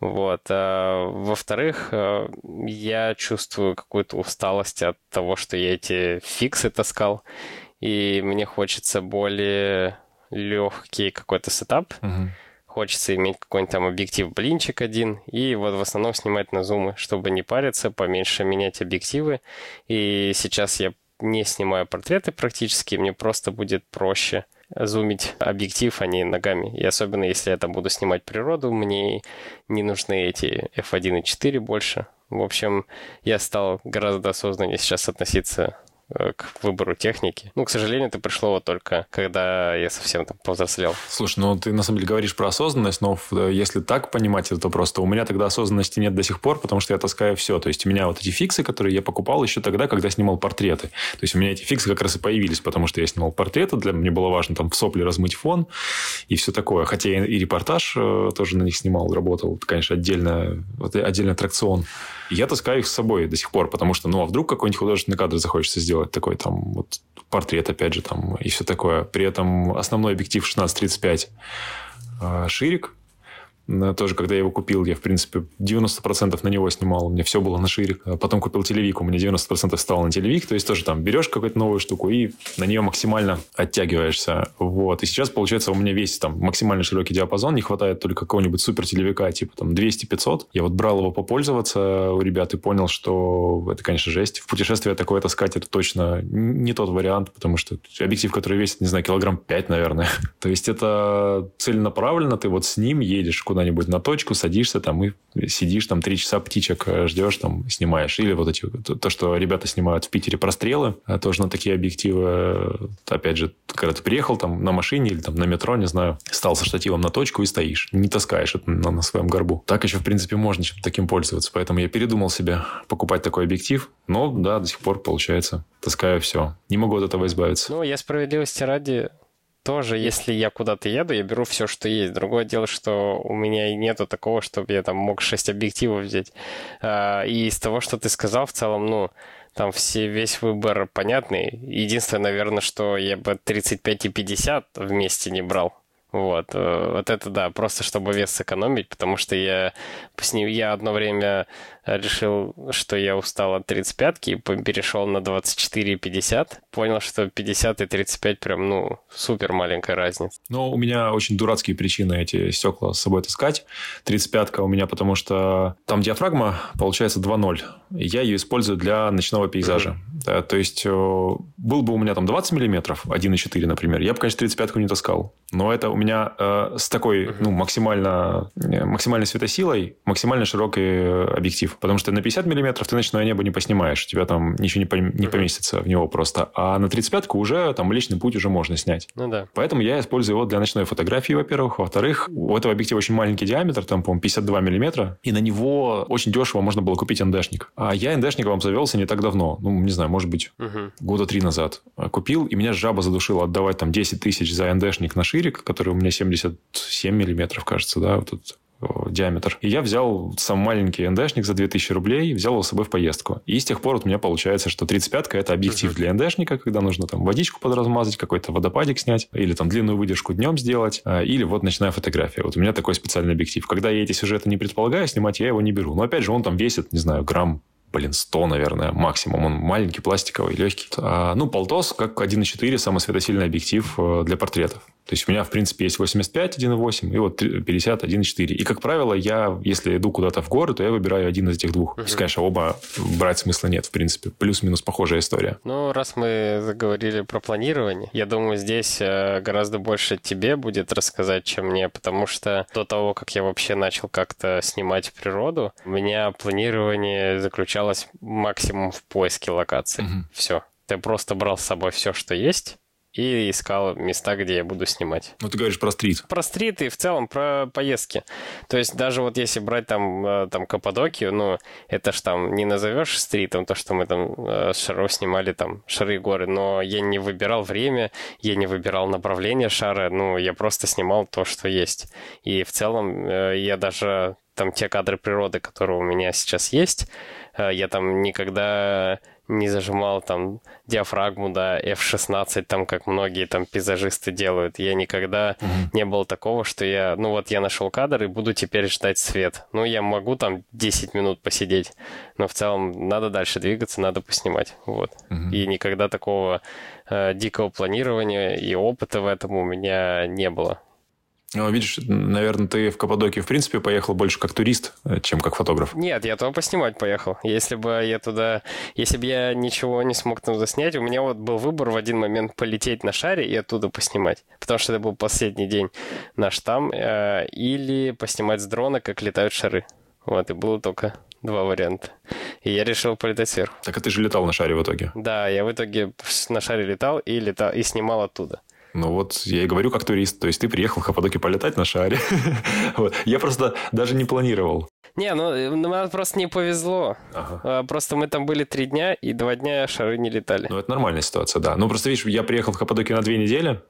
Вот. А во-вторых, я чувствую какую-то усталость от того, что я эти фиксы таскал. И мне хочется более легкий какой-то сетап. Uh-huh. Хочется иметь какой-нибудь там объектив-блинчик один, и вот в основном снимать на зумы, чтобы не париться, поменьше менять объективы. И сейчас я не снимаю портреты практически, мне просто будет проще зумить объектив, а не ногами. И особенно, если я там буду снимать природу, мне не нужны эти f1 и 4 больше. В общем, я стал гораздо осознаннее сейчас относиться к выбору техники. Ну, к сожалению, это пришло вот только, когда я совсем там повзрослел. Слушай, ну ты на самом деле говоришь про осознанность, но если так понимать это, то просто у меня тогда осознанности нет до сих пор, потому что я таскаю все. То есть у меня вот эти фиксы, которые я покупал еще тогда, когда снимал портреты. То есть у меня эти фиксы как раз и появились, потому что я снимал портреты, мне было важно там в сопли размыть фон и все такое. Хотя я и репортаж тоже на них снимал, работал, конечно, отдельно аттракцион. И я таскаю их с собой до сих пор, потому что, ну, а вдруг какой-нибудь художественный кадр захочется сделать, такой там вот портрет, опять же, там и все такое. При этом основной объектив 16-35 ширик. Тоже, когда я его купил, я, в принципе, 90% на него снимал. У меня все было на ширик. Потом купил телевик, у меня 90% стало на телевик. То есть, тоже там берешь какую-то новую штуку и на нее максимально оттягиваешься. Вот. И сейчас, получается, у меня весь там максимально широкий диапазон. Не хватает только какого-нибудь супер телевика, типа там 200-500. Я вот брал его попользоваться у ребят и понял, что это, конечно, жесть. В путешествие такое таскать, это точно не тот вариант, потому что объектив, который весит, не знаю, килограмм 5, наверное. То есть, это целенаправленно. Ты вот с ним едешь куда-нибудь на точку, садишься там и сидишь там 3 часа птичек ждешь, там снимаешь. Или вот эти, то, что ребята снимают в Питере, прострелы, тоже на такие объективы. Опять же, когда ты приехал там на машине или там на метро, не знаю, стал со штативом на точку и стоишь. Не таскаешь это на своем горбу. Так еще, в принципе, можно чем-то таким пользоваться. Поэтому я передумал себе покупать такой объектив. Но, да, до сих пор, получается, таскаю все. Не могу от этого избавиться. Ну, я справедливости ради... Тоже, если я куда-то еду, я беру все, что есть. Другое дело, что у меня и нету такого, чтобы я там мог 6 объективов взять. И из того, что ты сказал, в целом, ну, там весь выбор понятный. Единственное, наверное, что я бы 35 и 50 вместе не брал. Вот. Вот это да, просто чтобы вес сэкономить, потому что я одно время решил, что я устал от 35-ки и перешел на 24 и 50. Понял, что 50 и 35 прям, ну, супер маленькая разница. Но у меня очень дурацкие причины эти стекла с собой таскать. 35-ка у меня, потому что там диафрагма получается 2.0. Я ее использую для ночного пейзажа. Mm-hmm. Да, то есть, был бы у меня там 20 миллиметров, 1.4, например, я бы, конечно, 35-ку не таскал. Но это у меня с такой, ну, максимальной светосилой, максимально широкий объектив. Потому что на 50 миллиметров ты ночное небо не поснимаешь. У тебя там ничего не поместится в него просто. А на 35-ку уже там Млечный путь уже можно снять. Ну да. Поэтому я использую его для ночной фотографии, во-первых. Во-вторых, у этого объектива очень маленький диаметр, там, по-моему, 52 миллиметра. И на него очень дешево можно было купить НДшник. А я НДшником завелся не так давно. Ну, не знаю, может быть, года 3 назад купил. И меня жаба задушила отдавать там 10 тысяч за НДшник на ширик, который у меня 77 миллиметров, кажется, да, вот этот диаметр. И я взял сам маленький НДшник за 2000 рублей, взял его с собой в поездку. И с тех пор вот у меня получается, что 35-ка – это объектив для НДшника, когда нужно там водичку подразмазать, какой-то водопадик снять, или там длинную выдержку днем сделать, или вот ночная фотография. Вот у меня такой специальный объектив. Когда я эти сюжеты не предполагаю снимать, я его не беру. Но опять же, он там весит, не знаю, грамм 100, наверное, максимум. Он маленький, пластиковый, легкий. Ну, полтос, как 1.4, самый светосильный объектив для портретов. То есть, у меня, в принципе, есть 85, 1.8 и вот 50, 1.4. И, как правило, я, если иду куда-то в горы, то я выбираю один из этих двух. То есть, конечно, оба брать смысла нет, в принципе. Плюс-минус похожая история. Ну, раз мы заговорили про планирование, я думаю, здесь гораздо больше тебе будет рассказать, чем мне, потому что до того, как я вообще начал как-то снимать природу, у меня планирование заключалось максимум в поиске локаций. Все. Ты просто брал с собой все, что есть, и искал места, где я буду снимать. Ну, ты говоришь про стрит. Про стрит и в целом про поездки. То есть даже вот если брать там Каппадокию, ну, это ж там не назовешь стритом, то, что мы там шаро снимали, там, шары и горы, но я не выбирал время, я не выбирал направление шара, ну, я просто снимал то, что есть. И в целом я даже... Там те кадры природы, которые у меня сейчас есть, я там никогда не зажимал там диафрагму до F16, там, как многие там пейзажисты делают. Я никогда не было такого, что я... Ну вот я нашел кадр и буду теперь ждать свет. Ну я могу там 10 минут посидеть, но в целом надо дальше двигаться, надо поснимать. Вот. И никогда такого дикого планирования и опыта в этом у меня не было. Ну, видишь, наверное, ты в Каппадокию, в принципе, поехал больше как турист, чем как фотограф. Нет, я туда поснимать поехал. Если бы я ничего не смог там заснять, у меня вот был выбор в один момент полететь на шаре и оттуда поснимать. Потому что это был последний день наш там. Или поснимать с дрона, как летают шары. Вот, и было только два варианта. И я решил полетать сверху. Так, а ты же летал на шаре в итоге? Да, я в итоге на шаре летал и снимал оттуда. Ну вот, я и говорю как турист. То есть, ты приехал в Каппадокию полетать на шаре. Вот. Я просто даже не планировал. Не, ну, нам просто не повезло. Ага. Просто мы там были 3 дня, и 2 дня шары не летали. Ну, это нормальная ситуация, да. Ну, просто, видишь, я приехал в Каппадокию на 2 недели.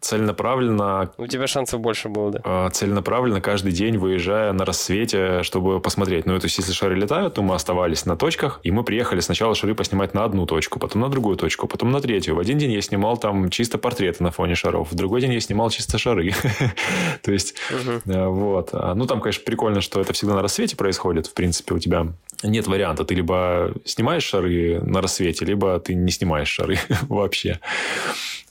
Целенаправленно... У тебя шансов больше было, да? Целенаправленно каждый день выезжая на рассвете, чтобы посмотреть. Ну, то есть, если шары летают, то мы оставались на точках, и мы приехали сначала шары поснимать на одну точку, потом на другую точку, потом на третью. В один день я снимал там чисто портреты на фоне шаров, в другой день я снимал чисто шары. То есть, вот. Ну, там, конечно, прикольно, что это всегда на рассвете происходит, в принципе, у тебя... Нет варианта. Ты либо снимаешь шары на рассвете, либо ты не снимаешь шары вообще.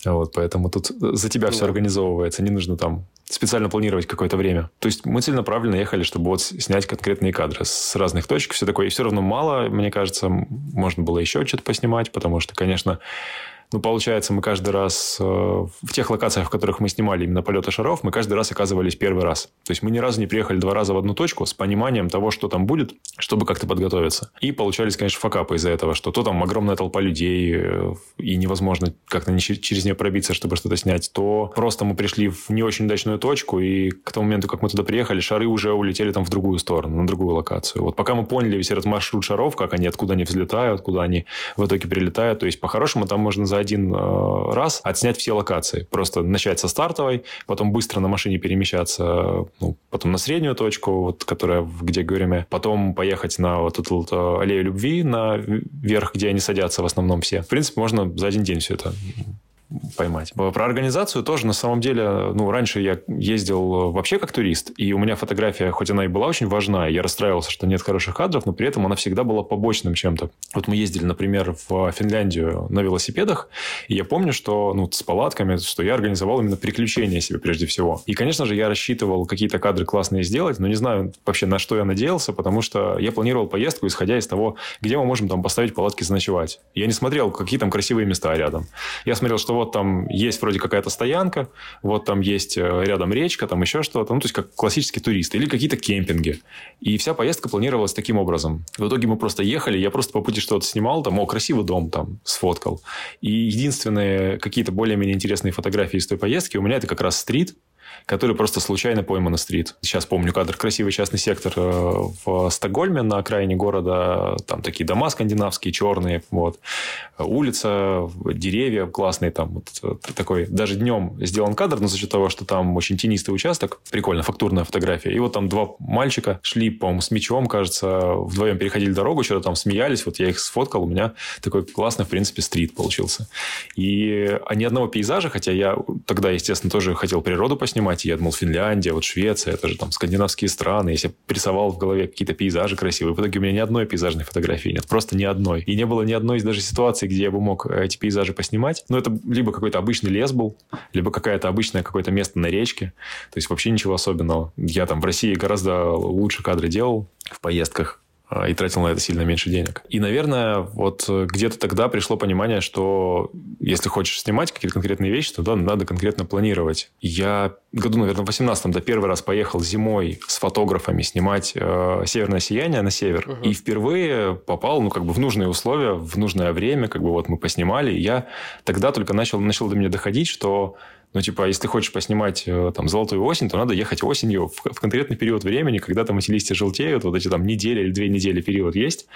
Вот, поэтому тут за тебя все организовывается. Не нужно там специально планировать какое-то время. То есть, мы целенаправленно ехали, чтобы вот снять конкретные кадры с разных точек. Все такое. И все равно мало, мне кажется, можно было еще что-то поснимать, потому что, конечно... Ну, получается, мы каждый раз в тех локациях, в которых мы снимали именно полеты шаров, мы каждый раз оказывались первый раз. То есть, мы ни разу не приехали 2 раза в одну точку с пониманием того, что там будет, чтобы как-то подготовиться. И получались, конечно, факапы из-за этого, что то там огромная толпа людей, и невозможно как-то через нее пробиться, чтобы что-то снять, то просто мы пришли в не очень удачную точку, и к тому моменту, как мы туда приехали, шары уже улетели там в другую сторону, на другую локацию. Вот пока мы поняли весь этот маршрут шаров, как они, откуда они взлетают, куда они в итоге прилетают, то есть, по-хорошему, там можно за один раз отснять все локации. Просто начать со стартовой, потом быстро на машине перемещаться, ну, потом на среднюю точку, вот, которая в Гюреме, потом поехать на вот эту вот аллею любви наверх, где они садятся в основном все. В принципе, можно за один день все это поймать. Про организацию тоже, на самом деле, ну, раньше я ездил вообще как турист, и у меня фотография, хоть она и была очень важна, я расстраивался, что нет хороших кадров, но при этом она всегда была побочным чем-то. Вот мы ездили, например, в Финляндию на велосипедах, и я помню, что, ну, с палатками, что я организовал именно приключения себе прежде всего. И, конечно же, я рассчитывал какие-то кадры классные сделать, но не знаю вообще, на что я надеялся, потому что я планировал поездку, исходя из того, где мы можем там поставить палатки заночевать. Я не смотрел, какие там красивые места рядом. Я смотрел, что вот там есть вроде какая-то стоянка, вот там есть рядом речка, там еще что-то. Ну, то есть, как классический турист. Или какие-то кемпинги. И вся поездка планировалась таким образом. В итоге мы просто ехали, я просто по пути что-то снимал, там, красивый дом там сфоткал. И единственные какие-то более-менее интересные фотографии из той поездки у меня это как раз стрит, который просто случайно пойман на стрит. Сейчас помню кадр. Красивый частный сектор в Стокгольме на окраине города. Там такие дома скандинавские, черные. Вот. Улица, деревья классные. Там вот такой даже днем сделан кадр, но за счет того, что там очень тенистый участок. Прикольно, фактурная фотография. И вот там 2 мальчика шли, по-моему, с мечом, кажется, вдвоем переходили дорогу, что-то там смеялись. Вот я их сфоткал. У меня такой классный, в принципе, стрит получился. И ни одного пейзажа, хотя я тогда, естественно, тоже хотел природу поснимать. Я думал, Финляндия, вот Швеция, это же там скандинавские страны. Я себе прессовал в голове какие-то пейзажи красивые. В итоге у меня ни одной пейзажной фотографии нет, просто ни одной. И не было ни одной даже ситуации, где я бы мог эти пейзажи поснимать. Но это либо какой-то обычный лес был, либо какое-то место на речке. То есть, вообще ничего особенного. Я там в России гораздо лучше кадры делал в поездках. и тратил на это сильно меньше денег. И, наверное, вот где-то тогда пришло понимание, что если хочешь снимать какие-то конкретные вещи, то да, надо конкретно планировать. Я году, наверное, в 18-м первый раз поехал зимой с фотографами снимать северное сияние на север. Uh-huh. И впервые попал, в нужные условия, в нужное время, мы поснимали. И я тогда только начал до меня доходить, что... если ты хочешь поснимать золотую осень, то надо ехать осенью в конкретный период времени, когда эти листья желтеют, эти недели или 2 недели период есть.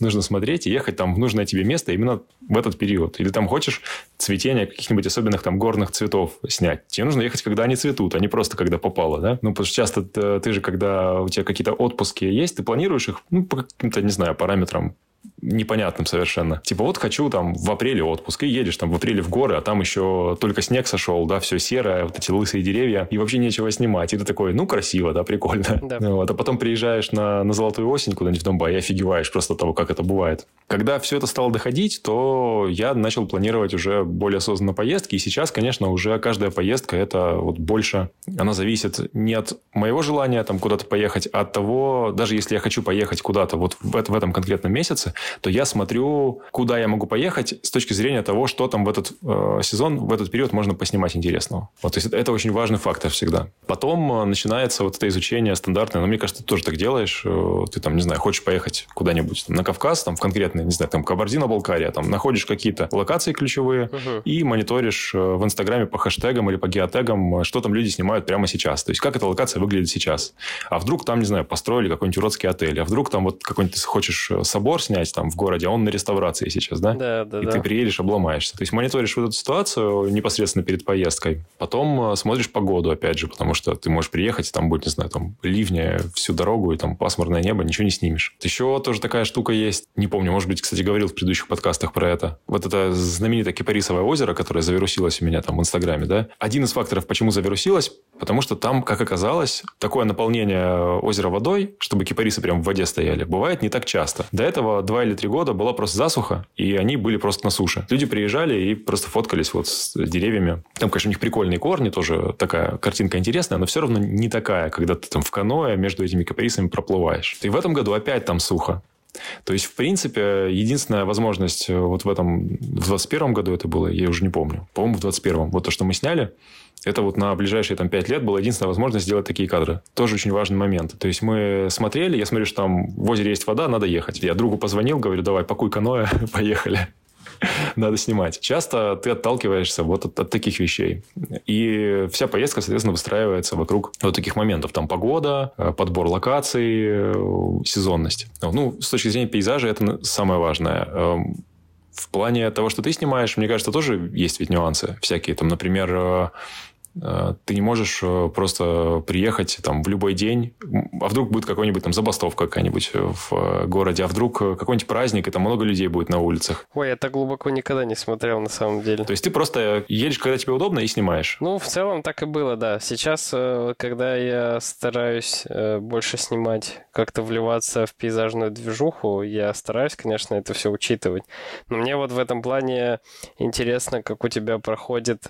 Нужно смотреть и ехать в нужное тебе место именно в этот период. Или хочешь цветение каких-нибудь особенных горных цветов снять. Тебе нужно ехать, когда они цветут, а не просто когда попало. Да? Потому что часто ты же, когда у тебя какие-то отпуски есть, ты планируешь их по каким-то, параметрам. Непонятным совершенно. Хочу в апреле отпуск, и едешь в апреле в горы, а там еще только снег сошел, да, все серое, эти лысые деревья, и вообще нечего снимать. И ты такой, красиво, да, прикольно. Да. А потом приезжаешь на золотую осень куда-нибудь в Домбай и офигеваешь просто от того, как это бывает. Когда все это стало доходить, то я начал планировать уже более осознанно поездки, и сейчас, конечно, уже каждая поездка, это больше, она зависит не от моего желания куда-то поехать, а от того, даже если я хочу поехать куда-то в этом конкретном месяце, то я смотрю, куда я могу поехать с точки зрения того, что в этот сезон, в этот период можно поснимать интересного. То есть это очень важный фактор всегда. Потом начинается это изучение стандартное. Мне кажется, ты тоже так делаешь. Ты хочешь поехать куда-нибудь на Кавказ, в конкретный, Кабардино-Балкария, находишь какие-то локации ключевые и мониторишь в Инстаграме по хэштегам или по геотегам, что люди снимают прямо сейчас. То есть как эта локация выглядит сейчас. А вдруг построили какой-нибудь уродский отель, а вдруг какой-нибудь ты хочешь собор снять, в городе, а он на реставрации сейчас, да? Да. И ты приедешь, обломаешься. То есть мониторишь эту ситуацию непосредственно перед поездкой. Потом смотришь погоду, опять же, потому что ты можешь приехать, будет, ливня всю дорогу, и пасмурное небо, ничего не снимешь. Еще тоже такая штука есть. Не помню, может быть, кстати, говорил в предыдущих подкастах про это. Это знаменитое Кипарисовое озеро, которое завирусилось у меня в Инстаграме, да? Один из факторов, почему завирусилось, потому что там, как оказалось, такое наполнение озера водой, чтобы кипарисы прям в воде стояли, бывает не так часто. До этого 2 или 3 года была просто засуха, и они были просто на суше. Люди приезжали и просто фоткались с деревьями. Там, конечно, у них прикольные корни, тоже такая картинка интересная, но все равно не такая, когда ты в каноэ между этими кипарисами проплываешь. И в этом году опять там сухо. То есть, в принципе, единственная возможность в 21 году это было, я уже не помню. По-моему, в 21-м. То, что мы сняли, это на ближайшие 5 лет была единственная возможность сделать такие кадры. Тоже очень важный момент. То есть, мы смотрели, я смотрю, что в озере есть вода, надо ехать. Я другу позвонил, говорю, давай, пакуй каноэ, поехали. Надо снимать. Часто ты отталкиваешься от таких вещей. И вся поездка, соответственно, выстраивается вокруг таких моментов. Там погода, подбор локаций, сезонность. С точки зрения пейзажа это самое важное. В плане того, что ты снимаешь, мне кажется, тоже есть ведь нюансы всякие. Например... Ты не можешь просто приехать в любой день, а вдруг будет какой-нибудь забастовка какая-нибудь в городе, а вдруг какой-нибудь праздник, и много людей будет на улицах. Ой, я так глубоко никогда не смотрел на самом деле. То есть ты просто едешь, когда тебе удобно, и снимаешь? В целом так и было, да. Сейчас, когда я стараюсь больше снимать, как-то вливаться в пейзажную движуху, я стараюсь, конечно, это все учитывать. Но мне в этом плане интересно, как у тебя проходит...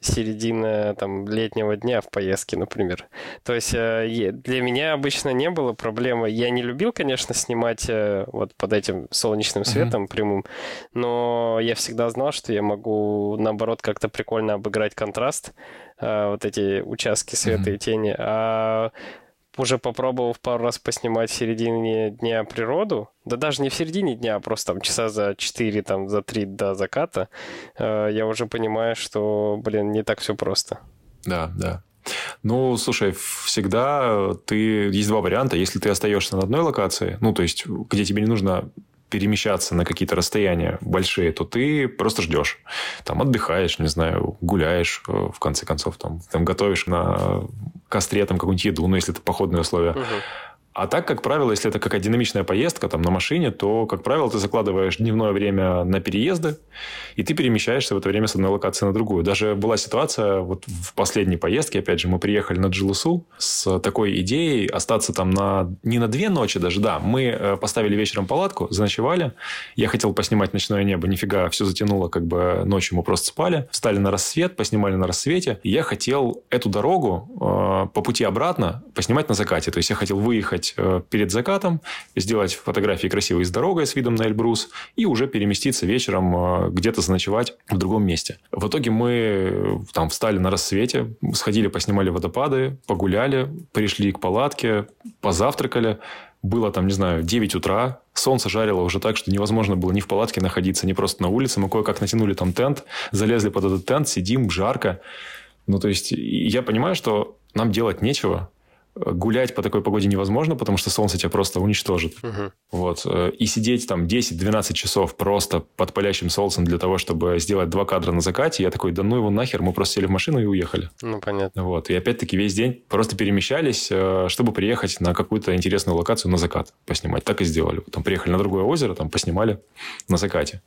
середина летнего дня в поездке, например. То есть для меня обычно не было проблемы. Я не любил, конечно, снимать под этим солнечным светом прямым, но я всегда знал, что я могу, наоборот, как-то прикольно обыграть контраст, эти участки света и тени. А уже попробовав пару раз поснимать в середине дня природу, да даже не в середине дня, а просто часа за 4, за 3 до заката, я уже понимаю, что, не так все просто. Да. Слушай, всегда есть два варианта. Если ты остаешься на одной локации, то есть, где тебе не нужно... перемещаться на какие-то расстояния большие, то ты просто ждешь. Отдыхаешь, не знаю, гуляешь, в конце концов, готовишь на костре какую-нибудь еду, если это походные условия. А так, как правило, если это какая-то динамичная поездка на машине, то, как правило, ты закладываешь дневное время на переезды, и ты перемещаешься в это время с одной локации на другую. Даже была ситуация, в последней поездке, опять же, мы приехали на Джилусу с такой идеей остаться не на 2 ночи даже, да. Мы поставили вечером палатку, заночевали. Я хотел поснимать ночное небо, нифига, все затянуло, ночью мы просто спали. Встали на рассвет, поснимали на рассвете. И я хотел эту дорогу по пути обратно поснимать на закате. То есть, я хотел выехать сделать перед закатом, сделать фотографии красивые с дорогой, с видом на Эльбрус, и уже переместиться вечером где-то заночевать в другом месте. В итоге мы там встали на рассвете, сходили, поснимали водопады, погуляли, пришли к палатке, позавтракали. Было там, не знаю, 9 утра. Солнце жарило уже так, что невозможно было ни в палатке находиться, ни просто на улице. Мы кое-как натянули там тент, залезли под этот тент, сидим, жарко. Ну, то есть, я понимаю, что нам делать нечего. Гулять по такой погоде невозможно, потому что солнце тебя просто уничтожит. Угу. Вот. И сидеть там 10-12 часов просто под палящим солнцем для того, чтобы сделать 2 кадра на закате. Я такой, да ну его нахер, мы просто сели в машину и уехали. Ну, понятно. Вот. И опять-таки весь день просто перемещались, чтобы приехать на какую-то интересную локацию на закат поснимать. Так и сделали. Там приехали на другое озеро, там поснимали на закате.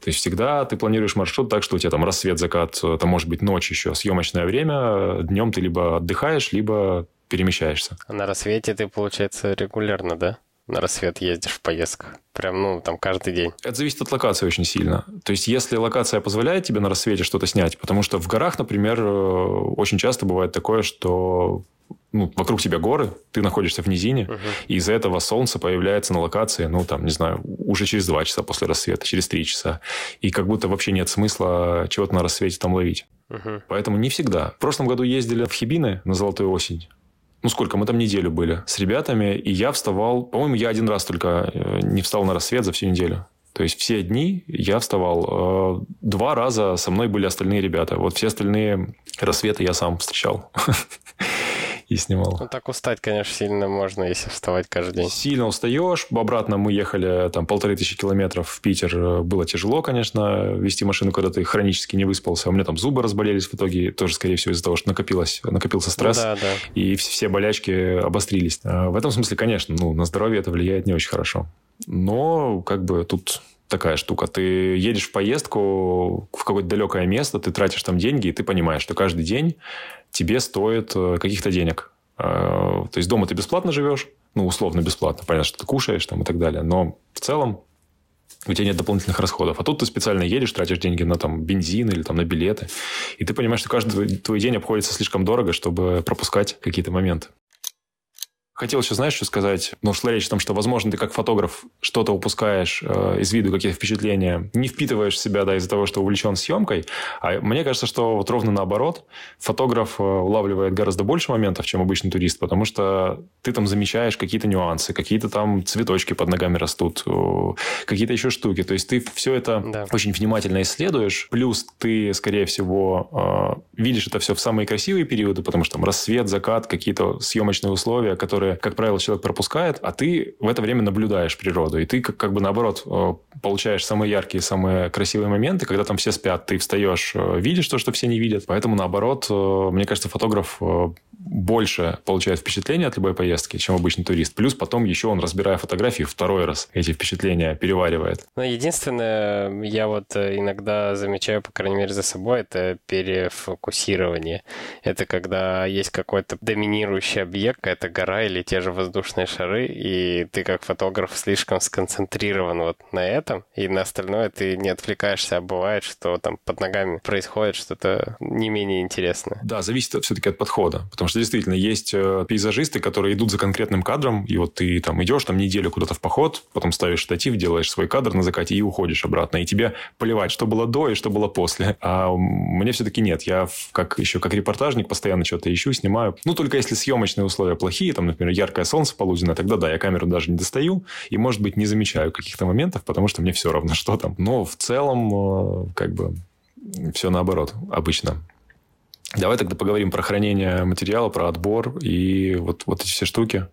То есть, всегда ты планируешь маршрут так, что у тебя там рассвет, закат, там может быть ночь еще, съемочное время. Днем ты либо отдыхаешь, либо перемещаешься. А на рассвете ты, получается, регулярно, да? На рассвет ездишь в поездках? Прям, ну, там, каждый день. Это зависит от локации очень сильно. То есть, если локация позволяет тебе на рассвете что-то снять, потому что в горах, например, очень часто бывает такое, что вокруг тебя горы, ты находишься в низине, угу. И из-за этого солнце появляется на локации, там, не знаю, уже через 2 часа после рассвета, через 3 часа. И как будто вообще нет смысла чего-то на рассвете там ловить. Угу. Поэтому не всегда. В прошлом году ездили в Хибины на Золотую осень. Сколько? Мы там неделю были с ребятами, и я вставал... По-моему, я 1 раз только не встал на рассвет за всю неделю. То есть, все дни я вставал. 2 раза со мной были остальные ребята. Вот все остальные рассветы я сам встречал и снимал. Так устать, конечно, сильно можно, если вставать каждый день. Сильно устаешь. Обратно мы ехали 1500 километров в Питер. Было тяжело, конечно, вести машину, когда ты хронически не выспался. У меня там зубы разболелись в итоге. Тоже, скорее всего, из-за того, что накопился стресс. Да, да. И все болячки обострились. В этом смысле, конечно, на здоровье это влияет не очень хорошо. Но как бы тут... такая штука. Ты едешь в поездку в какое-то далекое место, ты тратишь там деньги, и ты понимаешь, что каждый день тебе стоит каких-то денег. То есть, дома ты бесплатно живешь, условно бесплатно, понятно, что ты кушаешь там и так далее, но в целом у тебя нет дополнительных расходов. А тут ты специально едешь, тратишь деньги на бензин или на билеты, и ты понимаешь, что каждый твой день обходится слишком дорого, чтобы пропускать какие-то моменты. Хотел еще, что сказать? Шла речь о том, что, возможно, ты как фотограф что-то упускаешь из виду, какие-то впечатления, не впитываешь в себя, да, из-за того, что увлечен съемкой. А мне кажется, что вот ровно наоборот. Фотограф улавливает гораздо больше моментов, чем обычный турист, потому что ты там замечаешь какие-то нюансы, какие-то там цветочки под ногами растут, какие-то еще штуки. То есть, ты все это очень внимательно исследуешь. Плюс ты, скорее всего, видишь это все в самые красивые периоды, потому что там рассвет, закат, какие-то съемочные условия, которые, как правило, человек пропускает, а ты в это время наблюдаешь природу. И ты как бы наоборот получаешь самые яркие, самые красивые моменты, когда там все спят, ты встаешь, видишь то, что все не видят. Поэтому, наоборот, мне кажется, фотограф больше получает впечатления от любой поездки, чем обычный турист. Плюс потом еще он, разбирая фотографии, 2 раз эти впечатления переваривает. Единственное, я иногда замечаю, по крайней мере, за собой, это перефокусирование. Это когда есть какой-то доминирующий объект, какая-то гора или те же воздушные шары, и ты как фотограф слишком сконцентрирован на этом, и на остальное ты не отвлекаешься, а бывает, что там под ногами происходит что-то не менее интересное. Да, зависит все-таки от подхода, потому что действительно есть пейзажисты, которые идут за конкретным кадром, и ты идешь неделю куда-то в поход, потом ставишь штатив, делаешь свой кадр на закате и уходишь обратно, и тебе плевать, что было до и что было после. А мне все-таки нет, я как репортажник постоянно что-то ищу, снимаю. Только если съемочные условия плохие, например, яркое солнце полуденное, тогда да, я камеру даже не достаю и, может быть, не замечаю каких-то моментов, потому что мне все равно, что там. Но в целом, все наоборот обычно. Давай тогда поговорим про хранение материала, про отбор и эти все штуки.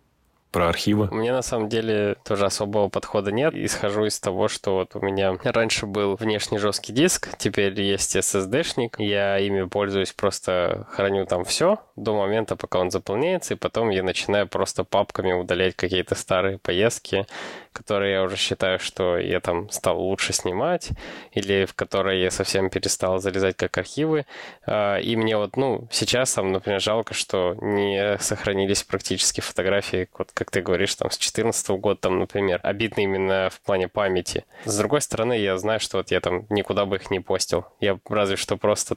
Про архивы. У меня, на самом деле, тоже особого подхода нет. Исхожу из того, что у меня раньше был внешний жесткий диск, теперь есть SSD-шник. Я ими пользуюсь, просто храню там все до момента, пока он заполняется, и потом я начинаю просто папками удалять какие-то старые поездки, которые я уже считаю, что я стал лучше снимать, или в которые я совсем перестал залезать как архивы. И мне сейчас, например, жалко, что не сохранились практически фотографии, как ты говоришь, с 14 года, например, обидно именно в плане памяти. С другой стороны, я знаю, что я никуда бы их не постил. Я разве что просто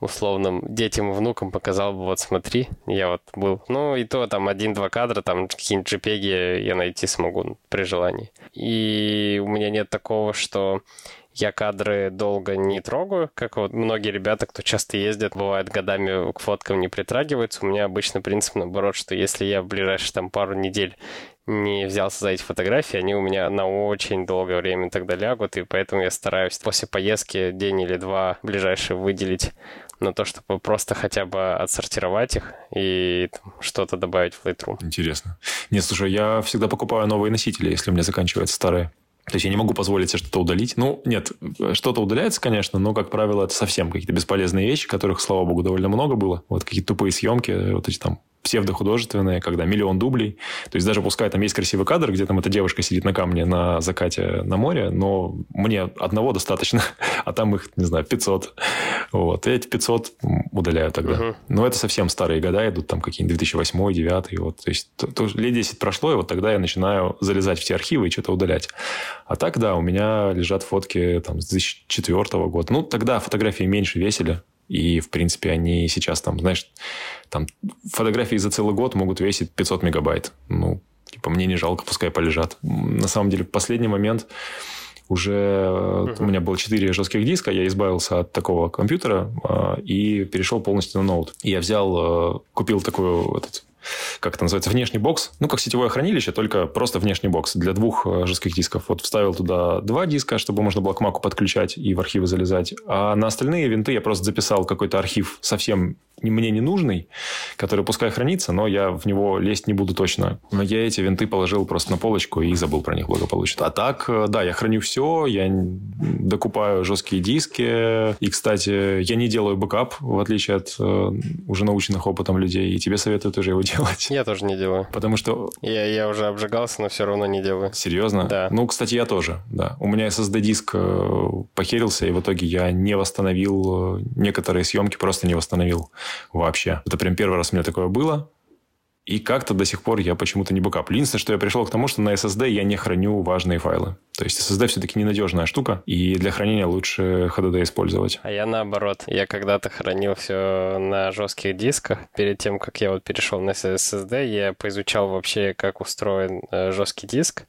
условным детям и внукам показал бы, вот смотри, я вот был. Ну, и то там 1-2 кадра, там какие-нибудь JPEG я найти смогу при желании. И у меня нет такого, что я кадры долго не трогаю, как вот многие ребята, кто часто ездят, бывает, годами к фоткам не притрагиваются. У меня обычно принцип наоборот, что если я в ближайшие там пару недель не взялся за эти фотографии, они у меня на очень долгое время тогда лягут, и поэтому я стараюсь после поездки день или два ближайшие выделить на то, чтобы просто хотя бы отсортировать их и там что-то добавить в Lightroom. Интересно. Нет, слушай, я всегда покупаю новые носители, если у меня заканчиваются старые. То есть я не могу позволить себе что-то удалить. Ну, нет, что-то удаляется, конечно, но, как правило, это совсем какие-то бесполезные вещи, которых, слава богу, довольно много было. Вот какие-то тупые съемки, вот эти там псевдохудожественные, когда миллион дублей. То есть даже пускай там есть красивый кадр, где там эта девушка сидит на камне на закате на море, но мне одного достаточно, а там их, не знаю, 500. Вот. И эти 500 удаляю тогда. Uh-huh. Но это совсем старые года идут, там какие-нибудь 2008, 2009. Вот. То есть лет 10 прошло, и вот тогда я начинаю залезать в те архивы и что-то удалять. А так, да, у меня лежат фотки там, с 2004 года. Ну, тогда фотографии меньше весили. И, в принципе, они сейчас там, знаешь, там фотографии за целый год могут весить 500 мегабайт. Ну, типа, мне не жалко, пускай полежат. На самом деле, в последний момент уже у меня было 4 жестких диска, я избавился от такого компьютера и перешел полностью на ноут. И я взял, купил такую, как это называется, внешний бокс. Ну, как сетевое хранилище, только просто внешний бокс для 2 жестких дисков. Вот вставил туда 2 диска, чтобы можно было к маку подключать и в архивы залезать. А на остальные винты я просто записал какой-то архив совсем мне ненужный, который пускай хранится, но я в него лезть не буду точно. Но я эти винты положил просто на полочку и забыл про них благополучно. А так, да, я храню все, я докупаю жесткие диски. И, кстати, я не делаю бэкап, в отличие от уже наученных опытом людей. И тебе советую тоже его делать. Я тоже не делаю. Потому что... Я уже обжигался, но все равно не делаю. Серьезно? Да. Ну, кстати, я тоже, да. У меня SSD-диск похерился, и в итоге я не восстановил некоторые съемки, просто не восстановил вообще. Это прям первый раз у меня такое было. И как-то до сих пор я почему-то не бэкап. Единственное, что я пришел к тому, что на SSD я не храню важные файлы. То есть SSD все-таки ненадежная штука, и для хранения лучше HDD использовать. А я наоборот. Я когда-то хранил все на жестких дисках. Перед тем, как я вот перешел на SSD, я поизучал вообще, как устроен жесткий диск.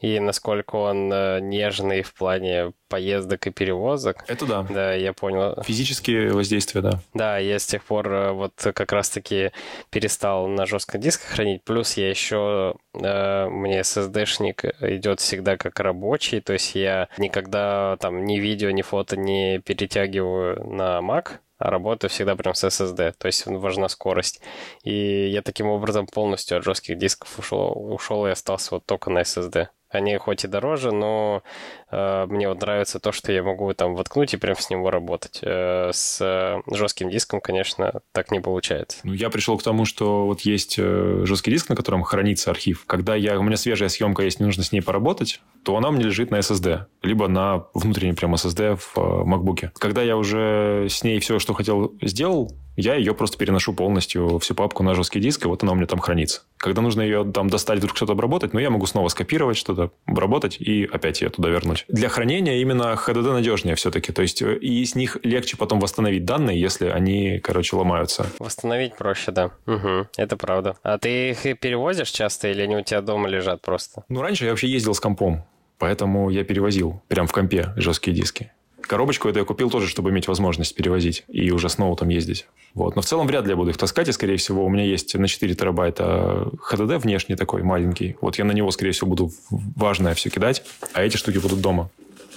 И насколько он нежный в плане поездок и перевозок. Это да. Да, я понял. Физические воздействия, да. Да, я с тех пор вот как раз-таки перестал на жестком диске хранить. Плюс я еще... Мне SSD-шник идет всегда как рабочий. То есть я никогда там ни видео, ни фото не перетягиваю на Mac. А работаю всегда прям с SSD, то есть важна скорость. И я таким образом полностью от жестких дисков ушел и остался вот только на SSD. Они хоть и дороже, но мне вот нравится то, что я могу там воткнуть и прям с него работать. С жестким диском, конечно, так не получается. Ну, я пришел к тому, что вот есть жесткий диск, на котором хранится архив. Когда у меня свежая съемка, если нужно с ней поработать, то она мне лежит на SSD. Либо на внутреннем прям SSD в MacBook'е. Когда я уже с ней все, что хотел, сделал, я ее просто переношу полностью, всю папку на жесткий диск, и вот она у меня там хранится. Когда нужно ее там достать, вдруг что-то обработать, но я могу снова скопировать что-то, обработать и опять ее туда вернуть. Для хранения именно HDD надежнее все-таки. То есть и с них легче потом восстановить данные, если они, ломаются. Восстановить проще, да. Угу, это правда. А ты их перевозишь часто или они у тебя дома лежат просто? Ну, раньше я вообще ездил с компом, поэтому я перевозил прям в компе жесткие диски. Коробочку эту я купил тоже, чтобы иметь возможность перевозить и уже снова там ездить. Вот. Но в целом вряд ли я буду их таскать. И, скорее всего, у меня есть на 4 терабайта HDD внешний такой, маленький. Вот я на него, скорее всего, буду важное все кидать, а эти штуки будут дома.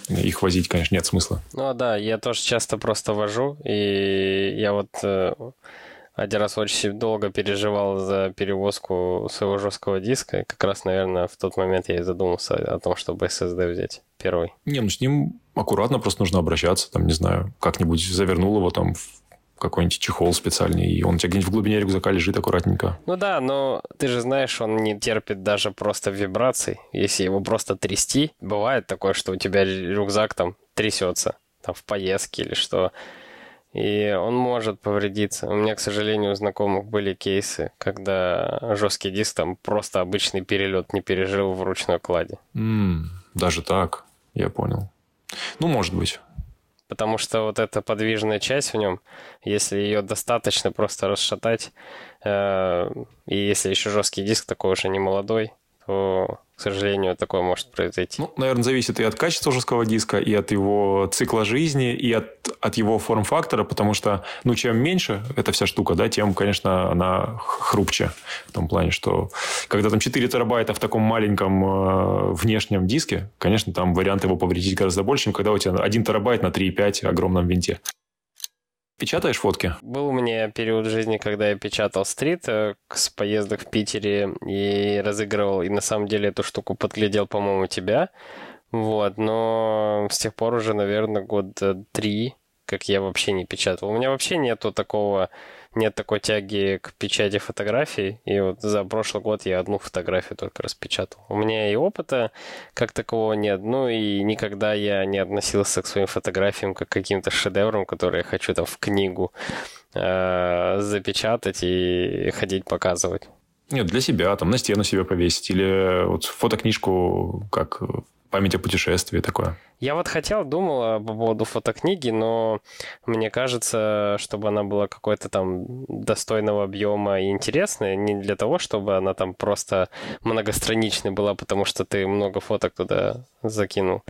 Их возить, конечно, нет смысла. Ну да, я тоже часто просто вожу. И я вот один раз очень долго переживал за перевозку своего жесткого диска. И как раз, наверное, в тот момент я и задумался о том, чтобы SSD взять первый. Не, ну с ним... Аккуратно просто нужно обращаться, там, не знаю, как-нибудь завернул его там в какой-нибудь чехол специальный, и он у тебя где-нибудь в глубине рюкзака лежит аккуратненько. Ну да, но ты же знаешь, он не терпит даже просто вибраций. Если его просто трясти, бывает такое, что у тебя рюкзак там трясется, там в поездке или что, и он может повредиться. У меня, к сожалению, у знакомых были кейсы, когда жесткий диск там просто обычный перелет не пережил в ручной клади. Даже так, я понял. Ну, может быть. потому что вот эта подвижная часть в нем, если ее достаточно просто расшатать, и если еще жесткий диск такой уже не молодой, то, к сожалению, такое может произойти. Ну, наверное, зависит и от качества жесткого диска, и от его цикла жизни, и от его форм-фактора, потому что, ну, чем меньше эта вся штука, да, тем, конечно, она хрупче. В том плане, что когда там 4 терабайта в таком маленьком внешнем диске, конечно, там вариант его повредить гораздо больше, чем когда у тебя 1 терабайт на 3,5 огромном винте. Печатаешь фотки? Был у меня период жизни, когда я печатал стрит с поездок в Питере и разыгрывал, и на самом деле эту штуку подглядел, по-моему, тебя. Вот, но с тех пор уже, наверное, 3 года, как я вообще не печатал. У меня вообще нет такой тяги к печати фотографий, и вот за прошлый год я 1 фотографию только распечатал. У меня и опыта как такового нет, ну и никогда я не относился к своим фотографиям как к каким-то шедеврам, которые я хочу там в книгу запечатать и ходить показывать. Нет, для себя, там на стену себе повесить, или вот фотокнижку как память о путешествии такое. Я вот думал по поводу фотокниги, но мне кажется, чтобы она была какой-то там достойного объема и интересной, не для того, чтобы она там просто многостраничной была, потому что ты много фоток туда закинул.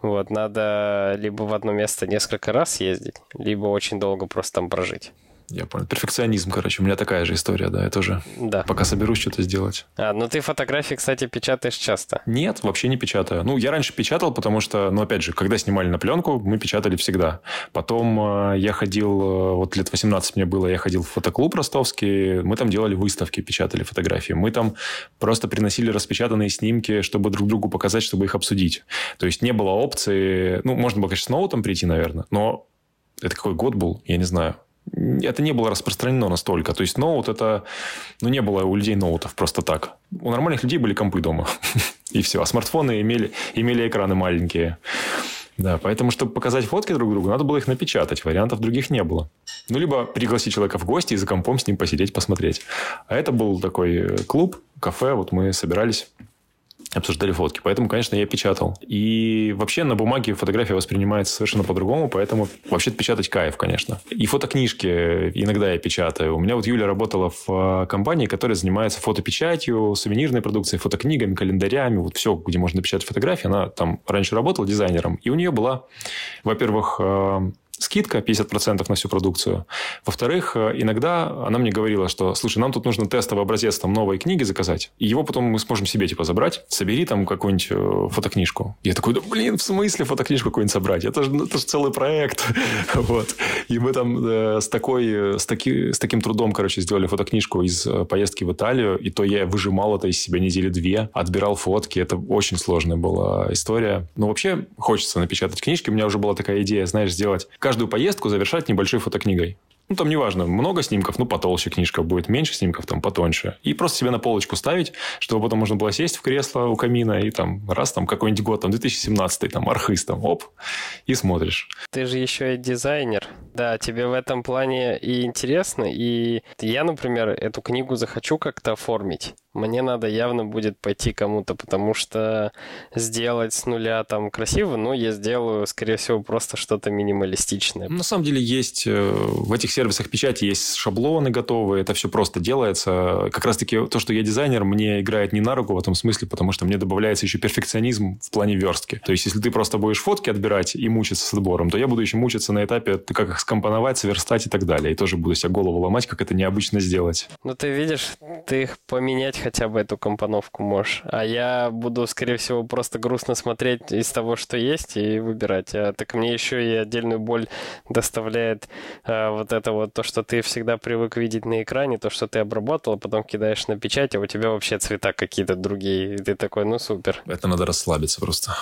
Вот, надо либо в одно место несколько раз ездить, либо очень долго просто там прожить. Я понял. Перфекционизм, короче. У меня такая же история, да. Я тоже пока соберусь что-то сделать. А, ну ты фотографии, кстати, печатаешь часто? Нет, вообще не печатаю. Ну, я раньше печатал, потому что, ну, опять же, когда снимали на пленку, мы печатали всегда. Потом я ходил, вот лет 18 мне было, я ходил в фотоклуб ростовский, мы там делали выставки, печатали фотографии. Мы там просто приносили распечатанные снимки, чтобы друг другу показать, чтобы их обсудить. То есть не было опции... Ну, можно было, конечно, с ноутом прийти, наверное, но это какой год был, я не знаю. Это не было распространено настолько. То есть ноут это... Ну, не было у людей ноутов просто так. У нормальных людей были компы дома. И все. А смартфоны имели экраны маленькие. Да, поэтому, чтобы показать фотки друг другу, надо было их напечатать. Вариантов других не было. Ну, либо пригласить человека в гости и за компом с ним посидеть, посмотреть. А это был такой клуб, кафе. Вот мы собирались... обсуждали фотки. Поэтому, конечно, я печатал. И вообще на бумаге фотография воспринимается совершенно по-другому, поэтому вообще-то печатать кайф, конечно. И фотокнижки иногда я печатаю. У меня вот Юля работала в компании, которая занимается фотопечатью, сувенирной продукцией, фотокнигами, календарями. Вот все, где можно напечатать фотографии. Она там раньше работала дизайнером. И у нее была, во-первых, скидка 50% на всю продукцию. Во-вторых, иногда она мне говорила, что, слушай, нам тут нужно тестовый образец там новой книги заказать, и его потом мы сможем себе типа забрать. Собери там какую-нибудь фотокнижку. Я такой, да блин, в смысле фотокнижку какую-нибудь собрать? Это же целый проект. Вот. И мы там с таким трудом, короче, сделали фотокнижку из поездки в Италию, и то я выжимал это из себя недели 2, отбирал фотки. Это очень сложная была история. Но вообще хочется напечатать книжки. У меня уже была такая идея, знаешь, сделать... каждую поездку завершать небольшой фотокнигой. Ну, там неважно, много снимков, ну, потолще книжка будет, меньше снимков, там, потоньше. И просто себе на полочку ставить, чтобы потом можно было сесть в кресло у камина и там раз, там, какой-нибудь год, там, 2017, там, Архыз, там, оп, и смотришь. Ты же еще и дизайнер. Да, тебе в этом плане и интересно, и я, например, эту книгу захочу как-то оформить. Мне надо явно будет пойти кому-то, потому что сделать с нуля там красиво, но я сделаю, скорее всего, просто что-то минималистичное. На самом деле есть в этих сервисах печати есть шаблоны готовые, это все просто делается. Как раз-таки то, что я дизайнер, мне играет не на руку в этом смысле, потому что мне добавляется еще перфекционизм в плане верстки. То есть, если ты просто будешь фотки отбирать и мучиться с отбором, то я буду еще мучиться на этапе, как их скомпоновать, сверстать и так далее. И тоже буду себе голову ломать, как это необычно сделать. Ну, ты видишь, ты их поменять хотя бы эту компоновку можешь. А я буду, скорее всего, просто грустно смотреть из того, что есть, и выбирать. Так мне еще и отдельную боль доставляет вот это то, что ты всегда привык видеть на экране, то, что ты обработал, а потом кидаешь на печать, а у тебя вообще цвета какие-то другие. И ты такой, ну супер. Это надо расслабиться просто,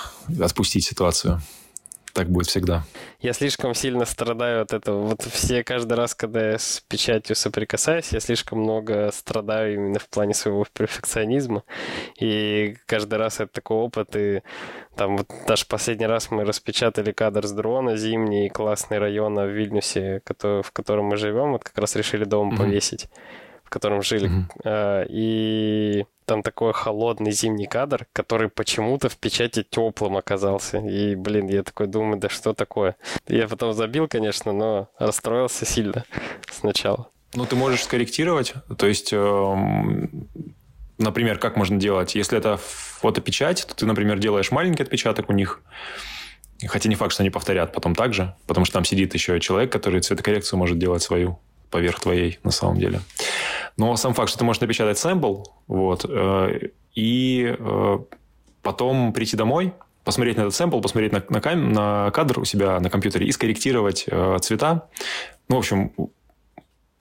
отпустить ситуацию. Так будет всегда. Я слишком сильно страдаю от этого. Вот каждый раз, когда я с печатью соприкасаюсь, я слишком много страдаю именно в плане своего перфекционизма. И каждый раз это такой опыт. И там вот даже последний раз мы распечатали кадр с дрона зимний, классный район в Вильнюсе, в котором мы живем. Вот как раз решили дом повесить, в котором жили. И... там такой холодный зимний кадр, который почему-то в печати теплым оказался. И, блин, я такой думаю, да что такое? Я потом забил, конечно, но расстроился сильно сначала. Ну, ты можешь скорректировать, то есть... Например, как можно делать? Если это фотопечать, то ты, например, делаешь маленький отпечаток у них. Хотя не факт, что они повторят потом так же, потому что там сидит еще человек, который цветокоррекцию может делать свою поверх твоей на самом деле. Но сам факт, что ты можешь напечатать сэмпл, вот, и потом прийти домой, посмотреть на этот сэмпл, посмотреть на кадр у себя на компьютере и скорректировать цвета. Ну, в общем,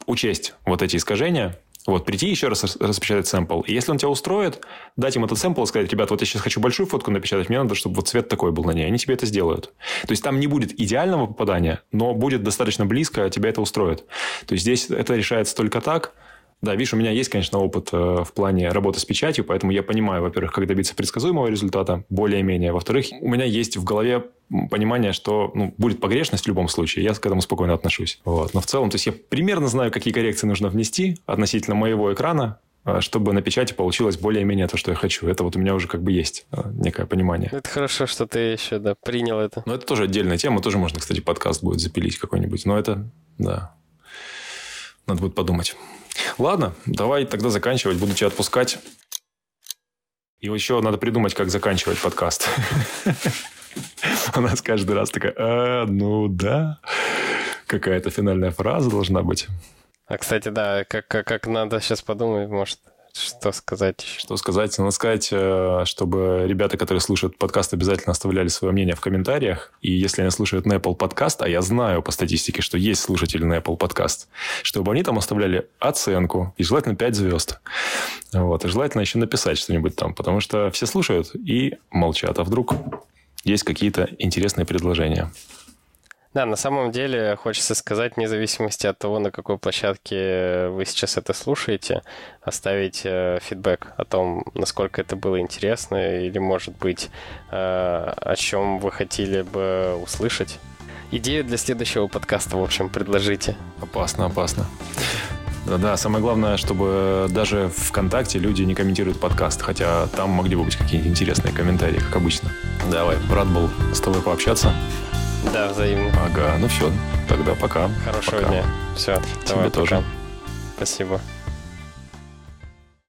учесть вот эти искажения. Вот, прийти еще раз распечатать сэмпл. И если он тебя устроит, дать им этот сэмпл и сказать: ребят, вот я сейчас хочу большую фотку напечатать, мне надо, чтобы вот цвет такой был на ней. Они тебе это сделают. То есть, там не будет идеального попадания, но будет достаточно близко, тебя это устроит. То есть, здесь это решается только так. Да, видишь, у меня есть, конечно, опыт в плане работы с печатью, поэтому я понимаю, во-первых, как добиться предсказуемого результата, более-менее. Во-вторых, у меня есть в голове понимание, что будет погрешность в любом случае. Я к этому спокойно отношусь. Вот. Но в целом, то есть я примерно знаю, какие коррекции нужно внести относительно моего экрана, чтобы на печати получилось более-менее то, что я хочу. Это вот у меня уже как бы есть некое понимание. Это хорошо, что ты еще принял это. Но это тоже отдельная тема. Тоже можно, кстати, подкаст будет запилить какой-нибудь. Но это, да, надо будет подумать. Ладно, давай тогда заканчивать. Буду тебя отпускать. И еще надо придумать, как заканчивать подкаст. У нас каждый раз такая, ну да, какая-то финальная фраза должна быть. А, кстати, да, как надо сейчас подумать, может, что сказать еще? Что сказать? Надо сказать, чтобы ребята, которые слушают подкаст, обязательно оставляли свое мнение в комментариях. И если они слушают на Apple подкаст, а я знаю по статистике, что есть слушатели на Apple подкаст, чтобы они там оставляли оценку, и желательно 5 звезд. Вот. И желательно еще написать что-нибудь там, потому что все слушают и молчат. А вдруг есть какие-то интересные предложения. Да, на самом деле, хочется сказать, вне зависимости от того, на какой площадке вы сейчас это слушаете, оставить фидбэк о том, насколько это было интересно, или, может быть, о чем вы хотели бы услышать. Идею для следующего подкаста, в общем, предложите. Опасно, опасно. Да, самое главное, чтобы даже ВКонтакте люди не комментируют подкаст, хотя там могли бы быть какие-нибудь интересные комментарии, как обычно. Давай, рад был с тобой пообщаться. Да, взаимно. Ага, ну все, тогда пока. Хорошего дня. Все, тебе тоже. Пока. Спасибо.